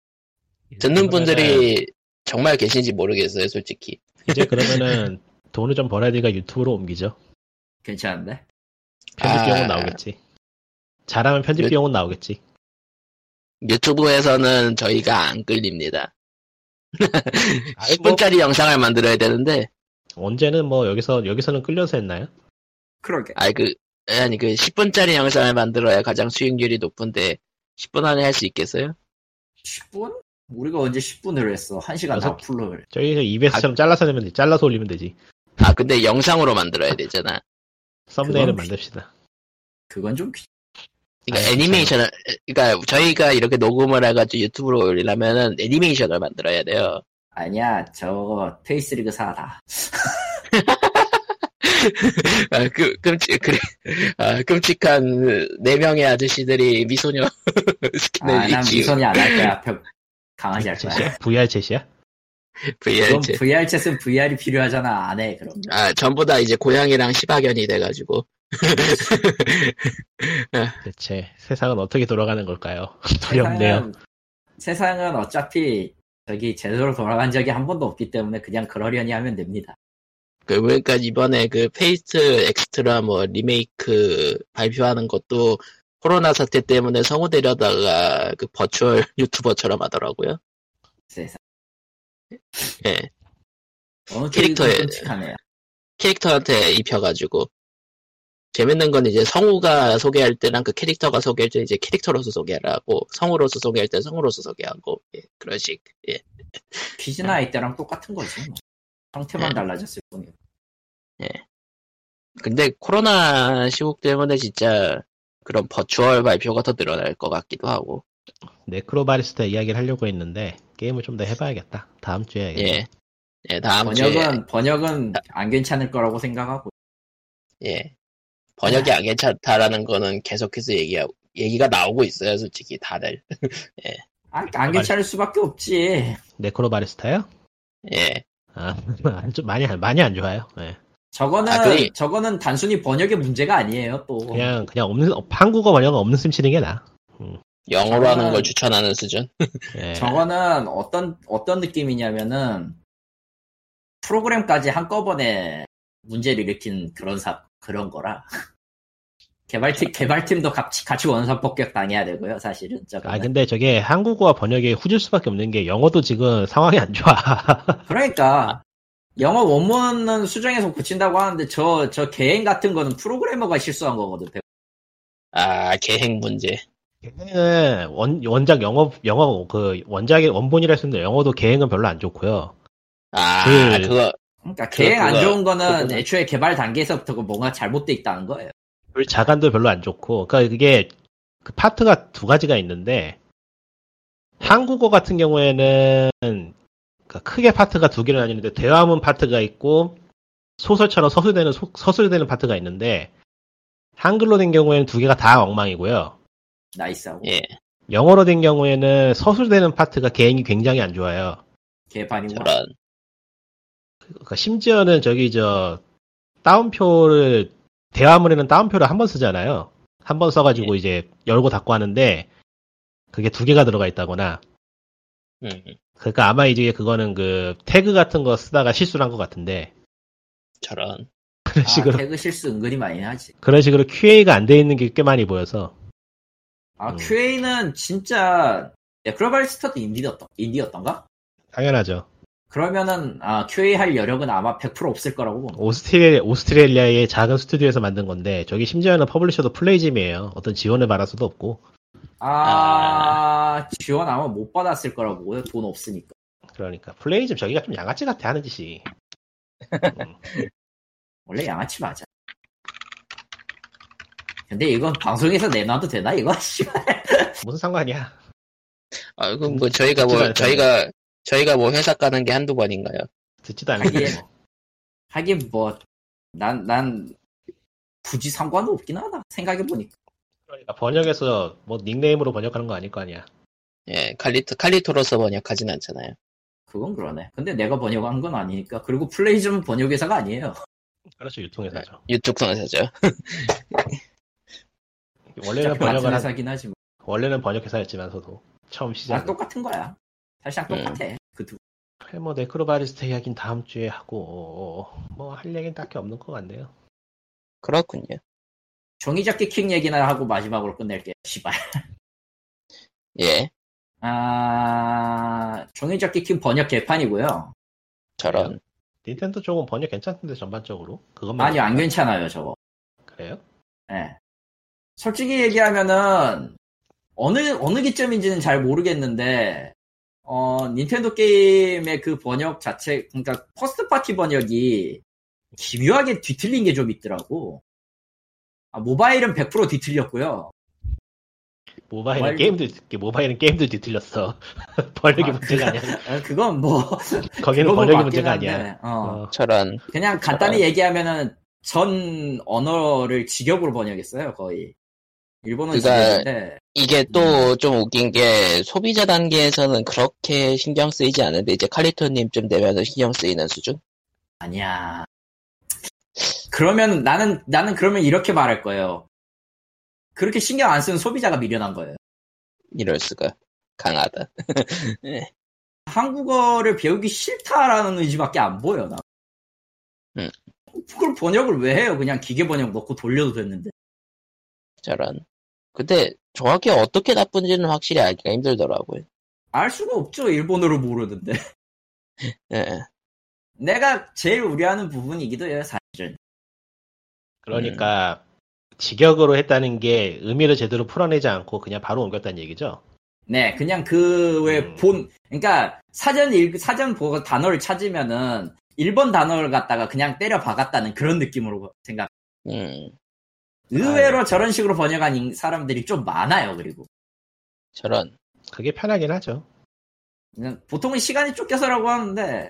듣는 분들이 정말 계신지 모르겠어요, 솔직히. 이제 그러면은 돈을 좀 벌어야 되니까 유튜브로 옮기죠. 괜찮은데? 편집 비용은 아... 나오겠지. 잘하면 편집 요... 비용은 나오겠지. 유튜브에서는 저희가 안 끌립니다. 십 분짜리 영상을 만들어야 되는데 언제는 뭐 여기서, 여기서는 끌려서 했나요? 그러게. 아니 그, 아니 그 십 분짜리 영상을 만들어야 가장 수익률이 높은데 십 분 안에 할 수 있겠어요? 십 분? 우리가 언제 십 분을 했어? 한 시간 다 풀로. 저희가 이비에스처럼 아, 잘라서 내면 돼. 잘라서 올리면 되지. 아 근데 영상으로 만들어야 되잖아. 썸네일을 만듭시다. 그건 좀 귀... 그러니까 아니, 애니메이션을 그러니까 저희가 이렇게 녹음을 해가지고 유튜브로 올리려면은 애니메이션을 만들어야 돼요. 아니야 저거 페이스리그 사다. 아, 그, 끔찍, 그래. 아, 끔찍한 네 명의 아저씨들이 미소녀 스킨을 입히고. 아, 난 미소녀 안 할 거야. 벽, 강아지 할 거야. 브이알 챗이야? 브이알 챗. 브이알 챗은 브이알이 필요하잖아. 안 해, 그럼. 아, 전부 다 이제 고양이랑 시바견이 돼가지고. 대체 세상은 어떻게 돌아가는 걸까요? 두렵네요. 세상은, 세상은 어차피 저기 제대로 돌아간 적이 한 번도 없기 때문에 그냥 그러려니 하면 됩니다. 그러니까 이번에 그 페이트 엑스트라 뭐 리메이크 발표하는 것도 코로나 사태 때문에 성우 데려다가 그 버추얼 유튜버처럼 하더라고요. 세상. 예. 어느 캐릭터에 캐릭터한테 입혀가지고 재밌는 건 이제 성우가 소개할 때랑 그 캐릭터가 소개할 때 이제 캐릭터로서 소개하고 성우로서 소개할 때 성우로서 소개하고 예, 그런 식. 예. 비즈나이 때랑 똑같은 거지. 형태만 예. 달라졌을 뿐이에요. 예. 근데 코로나 시국 때문에 진짜 그런 버추얼 발표가 더 늘어날 것 같기도 하고. 네크로바리스타 이야기를 하려고 했는데 게임을 좀 더 해봐야겠다. 다음 주에 해야겠다. 예. 예, 다음 번역은, 주에. 번역은 안 괜찮을 거라고 생각하고. 예. 번역이 아. 안 괜찮다라는 거는 계속해서 얘기하고, 얘기가 나오고 있어요. 솔직히 다들. 예. 아, 안 괜찮을 수밖에 없지. 네크로바리스타요? 예. 아, 좀 많이 많이 안 좋아요. 네. 저거는 아, 그래. 저거는 단순히 번역의 문제가 아니에요. 또 그냥 그냥 없는 한국어 번역은 없는 셈 치는 게 나. 음. 영어로 저거는, 하는 걸 추천하는 수준. 네. 저거는 어떤 어떤 느낌이냐면은 프로그램까지 한꺼번에 문제를 일으킨 그런 사 그런 거라. 개발팀 개발팀도 같이 같이 원산 폭격 당해야 되고요. 사실은 저거는. 아 근데 저게 한국어와 번역에 후질 수밖에 없는 게 영어도 지금 상황이 안 좋아. 그러니까 영어 원문은 수정해서 고친다고 하는데 저 저 개행 같은 거는 프로그래머가 실수한 거거든. 아 개행 문제. 개행은 원 원작 영어 영어 그 원작의 원본이라 했는데 영어도 개행은 별로 안 좋고요. 아 그, 그거. 그러니까 개행 안 좋은 거는 그거는... 애초에 개발 단계에서부터 뭔가 잘못돼 있다는 거예요. 자간도 별로 안 좋고, 그러니까 그게 그 파트가 두 가지가 있는데 한국어 같은 경우에는 그러니까 크게 파트가 두 개는 아닌데 대화문 파트가 있고 소설처럼 서술되는 소, 서술되는 파트가 있는데 한글로 된 경우에는 두 개가 다 엉망이고요. 나이스하고. 예. 영어로 된 경우에는 서술되는 파트가 개인이 굉장히 안 좋아요. 개판이구나. 그러니까 심지어는 저기 저 다운표를 대화문에는 다운표를 한 번 쓰잖아요. 한 번 써가지고 네. 이제 열고 닫고 하는데 그게 두 개가 들어가 있다거나. 네. 그러니까 아마 이제 그거는 그 태그 같은 거 쓰다가 실수를 한 것 같은데. 저런. 그런 아, 식으로. 태그 실수 은근히 많이 하지. 그런 식으로 큐에이가 안 돼 있는 게 꽤 많이 보여서. 아 음. 큐에이는 진짜 네크로바리스타도 인디였던 인디였던가? 당연하죠. 그러면은 아, 큐에이 할 여력은 아마 백 퍼센트 없을 거라고 봅니다. 오스트레일리아, 오스트레일리아의 작은 스튜디오에서 만든 건데 저기 심지어는 퍼블리셔도 플레이즘이에요. 어떤 지원을 받을 수도 없고. 아, 아... 지원 아마 못 받았을 거라고 보고요. 돈 없으니까. 그러니까 플레이즘 저기가 좀 양아치 같아 하는 짓이. 음. 원래 양아치 맞아. 근데 이건 방송에서 내놔도 되나 이거? 무슨 상관이야. 아 그럼 뭐 저희가 뭐 저희가 저희가 뭐 회사 가는 게 한두 번인가요? 듣지도 않는데. 하긴 뭐 난 난 굳이 상관은 없긴 하다 생각해 보니까. 그러니까 번역에서 뭐 닉네임으로 번역하는 거 아닐 거 아니야. 예, 칼리토 칼리토로서 번역하진 않잖아요. 그건 그러네. 근데 내가 번역한 건 아니니까. 그리고 플레이즘 번역 회사가 아니에요. 그렇죠, 유통회사죠. 유통회사죠. 원래는 번역을 하긴 하지. 뭐. 원래는 번역회사였지만서도 처음 시작. 아, 똑같은 거야. 사실 똑같아. 음. 그 두. 뭐 네크로바리스타 이야기는 다음 주에 하고 뭐 할 얘기는 딱히 없는 것 같네요. 그렇군요. 종이접기 킹 얘기나 하고 마지막으로 끝낼게요. 시발. 예. 아, 종이접기 큐 번역 개판이고요. 저런. 닌텐도 쪽은 번역 괜찮던데 전반적으로? 그것만 아니요, 안 괜찮아요, 저거. 그래요? 네. 솔직히 얘기하면은 어느 어느 기점인지는 잘 모르겠는데 어 닌텐도 게임의 그 번역 자체, 그러니까 퍼스트 파티 번역이 기묘하게 뒤틀린 게 좀 있더라고. 아, 모바일은 백 퍼센트 뒤틀렸고요. 모바일은 모바일... 게임도 모바일은 게임도 뒤틀렸어. 번역이 아, 문제가 그, 아니야. 그건 뭐 거기는 번역이 문제가 한데, 아니야. 어. 저런. 그냥 간단히 저런. 얘기하면은 전 언어를 직역으로 번역했어요, 거의. 일본은 그러니까 직역인데. 이게 또 좀 웃긴 게 소비자 단계에서는 그렇게 신경 쓰이지 않은데 이제 칼리토님쯤 되면서 신경 쓰이는 수준? 아니야. 그러면 나는 나는 그러면 이렇게 말할 거예요. 그렇게 신경 안 쓰는 소비자가 미련한 거예요. 이럴 수가. 강하다. 네. 한국어를 배우기 싫다라는 의지밖에 안 보여, 나. 음. 그걸 번역을 왜 해요? 그냥 기계 번역 넣고 돌려도 됐는데. 저런. 근데 정확히 어떻게 나쁜지는 확실히 알기가 힘들더라고요. 알 수가 없죠. 일본어를 모르는데. 네. 내가 제일 우려하는 부분이기도 해요, 사실은. 그러니까 음. 직역으로 했다는 게 의미를 제대로 풀어내지 않고 그냥 바로 옮겼다는 얘기죠? 네. 그냥 그 왜 본 음. 그러니까 사전 읽 사전 보고 단어를 찾으면은 일본 단어를 갖다가 그냥 때려 박았다는 그런 느낌으로 생각. 음. 의외로 아유. 저런 식으로 번역한 사람들이 좀 많아요. 그리고 저런. 그게 편하긴 하죠. 보통은 시간이 쫓겨서라고 하는데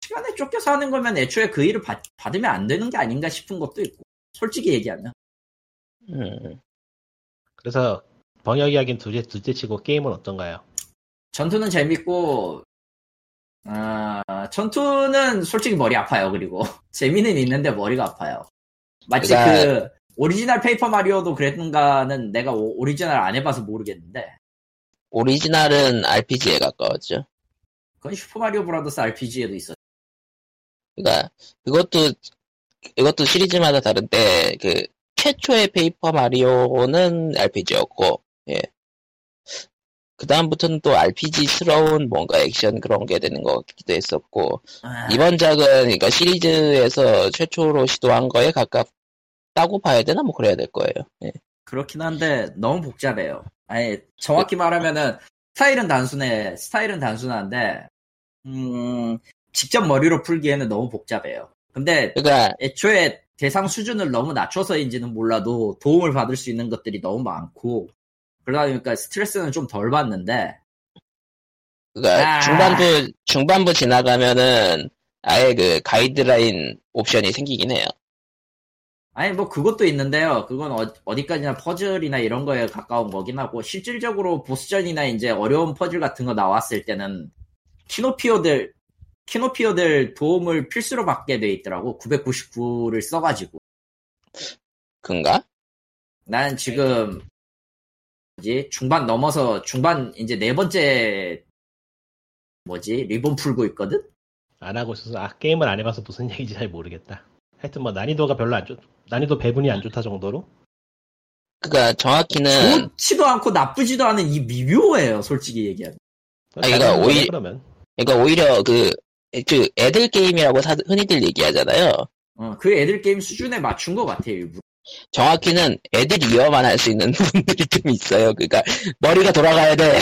시간에 쫓겨서 하는 거면 애초에 그 일을 받, 받으면 안 되는 게 아닌가 싶은 것도 있고. 솔직히 얘기하면. 음. 그래서 번역 이야기는 둘째, 둘째 치고 게임은 어떤가요? 전투는 재밌고. 아, 전투는 솔직히 머리 아파요. 그리고 재미는 있는데 머리가 아파요. 마치 그러니까... 그 오리지널 페이퍼 마리오도 그랬던가는 내가 오, 오리지널 안 해봐서 모르겠는데 오리지널은 알피지에 가까웠죠. 그건 슈퍼 마리오 브라더스 알피지에도 있었죠. 그러니까 그것도 이것도 시리즈마다 다른데 그 최초의 페이퍼 마리오는 알피지였고, 예. 그 다음부터는 또 알피지스러운 뭔가 액션 그런 게 되는 것 같기도 했었고, 아... 이번 작은 그러니까 시리즈에서 최초로 시도한 거에 가깝다고 봐야 되나 뭐 그래야 될 거예요. 예. 그렇긴 한데 너무 복잡해요. 아니 정확히 말하면은 스타일은 단순해, 스타일은 단순한데 음, 직접 머리로 풀기에는 너무 복잡해요. 근데 그러니까... 애초에 대상 수준을 너무 낮춰서인지는 몰라도 도움을 받을 수 있는 것들이 너무 많고. 그러다 보니까 스트레스는 좀 덜 받는데. 그니까, 아~ 중반부, 중반부 지나가면은 아예 그 가이드라인 옵션이 생기긴 해요. 아니, 뭐 그것도 있는데요. 그건 어, 어디까지나 퍼즐이나 이런 거에 가까운 거긴 하고, 실질적으로 보스전이나 이제 어려운 퍼즐 같은 거 나왔을 때는 키노피오들, 키노피오들 도움을 필수로 받게 돼 있더라고. 구백구십구를 써가지고. 그런가? 난 지금, 뭐지? 중반 넘어서 중반 이제 네 번째 뭐지 리본 풀고 있거든? 안 하고 있어서 아 게임을 안 해봐서 무슨 얘기인지 잘 모르겠다. 하여튼 뭐 난이도가 별로 안 좋, 난이도 배분이 안 좋다 정도로. 그러니까 정확히는 좋지도 않고 나쁘지도 않은 이 미묘해요, 솔직히 얘기하면. 아, 그러니까 오히려 그러면. 그러니까 오히려 그, 그 애들 게임이라고 사, 흔히들 얘기하잖아요. 어, 그 애들 게임 수준에 맞춘 것 같아요, 일부. 정확히는 애들이어만 할 수 있는 부분들이 좀 있어요. 그러니까 머리가 돌아가야 돼.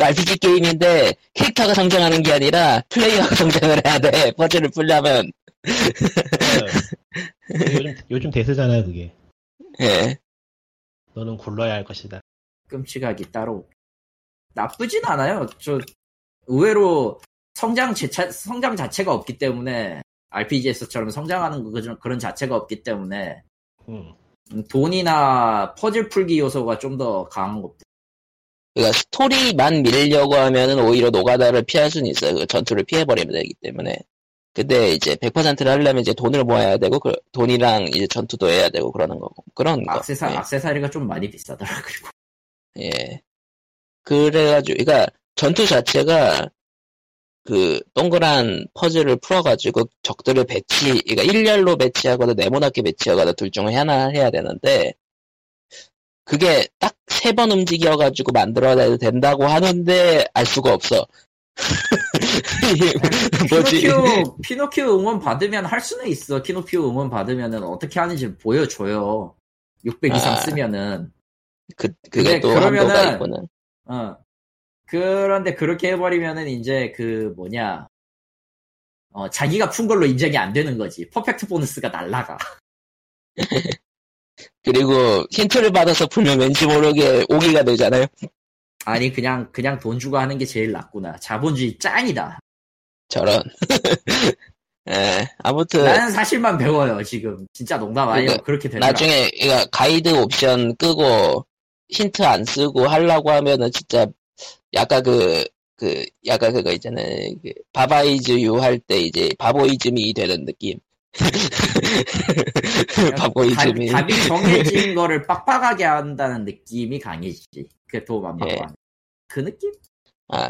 알피지 게임인데 캐릭터가 성장하는 게 아니라 플레이어가 성장을 해야 돼. 퍼즐을 풀려면. 요즘, 요즘 대세잖아요, 그게. 예. 너는 굴러야 할 것이다. 끔찍하기 따로. 나쁘진 않아요. 저 의외로 성장 자체, 성장 자체가 없기 때문에. 알피지에서처럼 성장하는 그, 그런 자체가 없기 때문에 음. 돈이나 퍼즐 풀기 요소가 좀 더 강한 것 같아요. 그러니까 스토리만 밀려고 하면은 오히려 노가다를 피할 수는 있어요. 그 전투를 피해버리면 되기 때문에. 근데 이제 백 퍼센트를 하려면 이제 돈을 모아야 되고 그, 돈이랑 이제 전투도 해야 되고 그러는 거고 그런 악세사, 거. 예. 악세사리가 좀 많이 비싸더라 그리고. 예. 그래가지고 그러니까 전투 자체가 그, 동그란 퍼즐을 풀어가지고 적들을 배치, 그러니까 일렬로 배치하거나 네모나게 배치하거나 둘 중에 하나 해야 되는데, 그게 딱 세 번 움직여가지고 만들어내도 된다고 하는데 알 수가 없어. 뭐지? 피노키오, 피노키오 응원 받으면 할 수는 있어. 피노키오 응원 받으면은 어떻게 하는지 보여줘요. 육백 이상 아, 쓰면은. 그, 그게 또 한도가 있고는. 어. 그런데 그렇게 해버리면은 이제 그 뭐냐. 어, 자기가 푼 걸로 인정이 안 되는 거지. 퍼펙트 보너스가 날라가. 그리고 힌트를 받아서 풀면 왠지 모르게 오기가 되잖아요. 아니 그냥 그냥 돈 주고 하는 게 제일 낫구나. 자본주의 짱이다. 저런. 에, 아무튼 나는 사실만 배워요 지금. 진짜 농담 아니에요. 그러니까, 그렇게 되더라. 나중에 이거 가이드 옵션 끄고 힌트 안 쓰고 하려고 하면은 진짜 약간 그 그 약간 그거 있잖아요. 그 바바이즈유 할 때 이제 바보이즘이 되는 느낌. 바보이즘이. 답이 정해진 거를 빡빡하게 한다는 느낌이 강해지지. 그게 더 만만한. 예. 그 느낌? 아,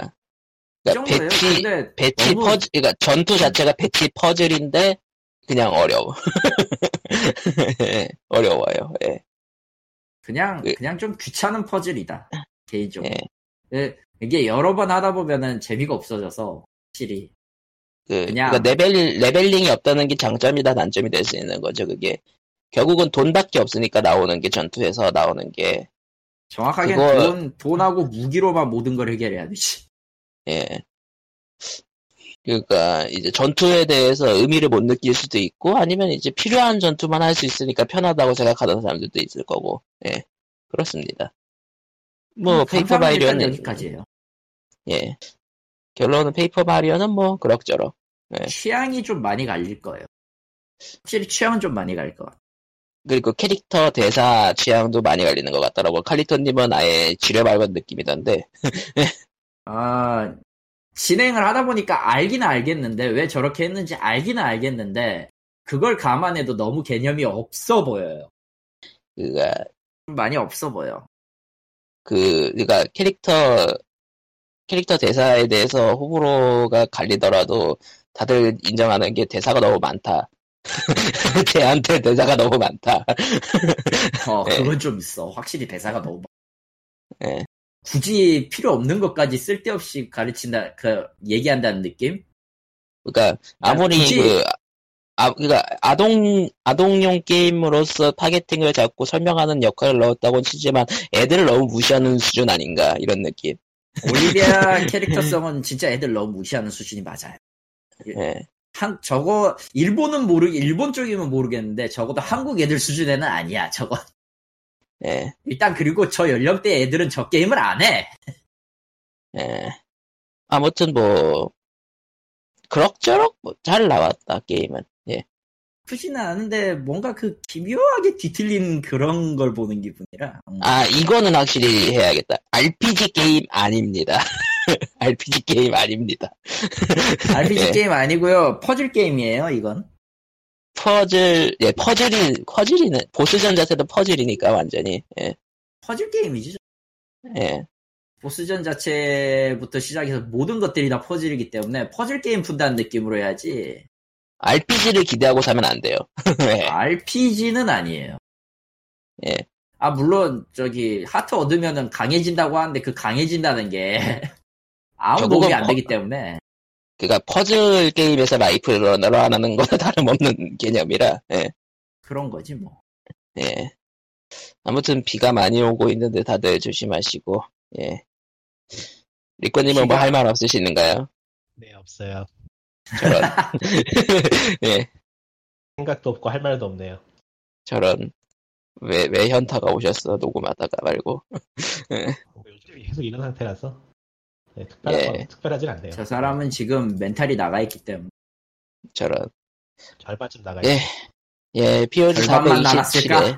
그러니까 배치, 근데 배치 너무... 퍼즐, 그러니까 전투 자체가 배치 퍼즐인데 그냥 어려워. 예. 어려워요. 예. 그냥 그냥 좀 귀찮은 퍼즐이다. 개인적으로. 예. 이게 여러 번 하다 보면은 재미가 없어져서 확실히. 그, 그냥... 그러니까 레벨, 레벨링이 없다는 게 장점이다 단점이 될 수 있는 거죠. 그게 결국은 돈밖에 없으니까 나오는 게 전투에서 나오는 게 정확하게 그거... 돈, 돈하고 무기로만 모든 걸 해결해야 되지. 예. 그러니까 이제 전투에 대해서 의미를 못 느낄 수도 있고 아니면 이제 필요한 전투만 할 수 있으니까 편하다고 생각하는 사람들도 있을 거고. 예. 그렇습니다. 뭐 페이퍼 마리오는 여기까지예요. 예. 결론은 페이퍼 마리오는 뭐 그럭저럭. 네. 취향이 좀 많이 갈릴 거예요. 확실히 취향은 좀 많이 갈릴 것 같아요. 그리고 캐릭터 대사 취향도 많이 갈리는 것 같더라고요. 칼리토님은 아예 지뢰밟은 느낌이던데. 아, 진행을 하다 보니까 알기는 알겠는데 왜 저렇게 했는지 알기는 알겠는데 그걸 감안해도 너무 개념이 없어 보여요. 그가 많이 없어 보여. 그 그러니까 캐릭터 캐릭터 대사에 대해서 호불호가 갈리더라도 다들 인정하는 게 대사가 너무 많다. 걔한테 대사가 너무 많다. 어, 그건 네. 좀 있어. 확실히 대사가 너무 많다. 네. 굳이 필요 없는 것까지 쓸데없이 가르친다, 그, 얘기한다는 느낌? 그러니까, 아무리 굳이... 그, 아, 그러니까 아동, 아동용 게임으로서 타겟팅을 잡고 설명하는 역할을 넣었다고는 치지만 애들을 너무 무시하는 수준 아닌가, 이런 느낌. 올리비아 캐릭터성은 진짜 애들 너무 무시하는 수준이 맞아요. 네. 한, 저거, 일본은 모르, 일본 쪽이면 모르겠는데, 적어도 한국 애들 수준에는 아니야, 저거. 네. 일단, 그리고 저 연령대 애들은 저 게임을 안 해. 네. 아무튼 뭐, 그럭저럭 뭐 잘 나왔다, 게임은. 예. 크지는 않은데, 뭔가 그 기묘하게 뒤틀린 그런 걸 보는 기분이라. 음. 아, 이거는 확실히 해야겠다. 알피지 게임 아닙니다. 알피지 게임 아닙니다. 알피지 예. 게임 아니고요. 퍼즐 게임이에요, 이건. 퍼즐, 예, 퍼즐이, 퍼즐이는, 보스전 자체도 퍼즐이니까, 완전히. 예. 퍼즐 게임이지. 예. 보스전 자체부터 시작해서 모든 것들이 다 퍼즐이기 때문에 퍼즐 게임 푼다는 느낌으로 해야지. 알피지를 기대하고 사면 안 돼요. 네. 알피지는 아니에요. 예. 아, 물론, 저기, 하트 얻으면은 강해진다고 하는데 그 강해진다는 게 아무 도움이 안 되기 때문에. 그니까 퍼즐 게임에서 라이프를 러너하는 거는 다름없는 개념이라, 예. 그런 거지, 뭐. 예. 아무튼 비가 많이 오고 있는데 다들 조심하시고, 예. 리코님은 비가... 뭐 할 말 없으시는가요? 네, 없어요. 저런. 예. 생각도 없고 할 말도 없네요. 저런. 왜, 왜 현타가 오셨어? 녹음하다가 말고. 요즘 계속 이런 상태라서. 네, 특별하, 예. 특별하진 않네요. 저 사람은 지금 멘탈이 나가있기 때문에. 저런. 절반쯤 나가있죠. 예. 예, 피오지 사백이십칠에.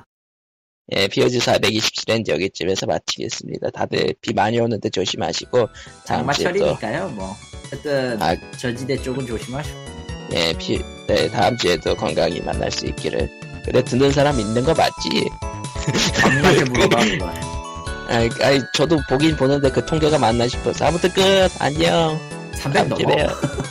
예, 피오지 사백이십칠엔 여기쯤에서 마치겠습니다. 다들 비 많이 오는데 조심하시고. 장마철이니까요, 뭐. 어쨌든 아, 저지대 쪽은 조심하시고. 예, 피, 네, 다음 주에도 건강히 만날 수 있기를. 근데 듣는 사람 있는 거 맞지? 반나게 물어봐는 거야. 아니, 아니, 저도 보긴 보는데 그 통계가 맞나 싶어서. 아무튼 끝. 안녕. 삼백 넘어.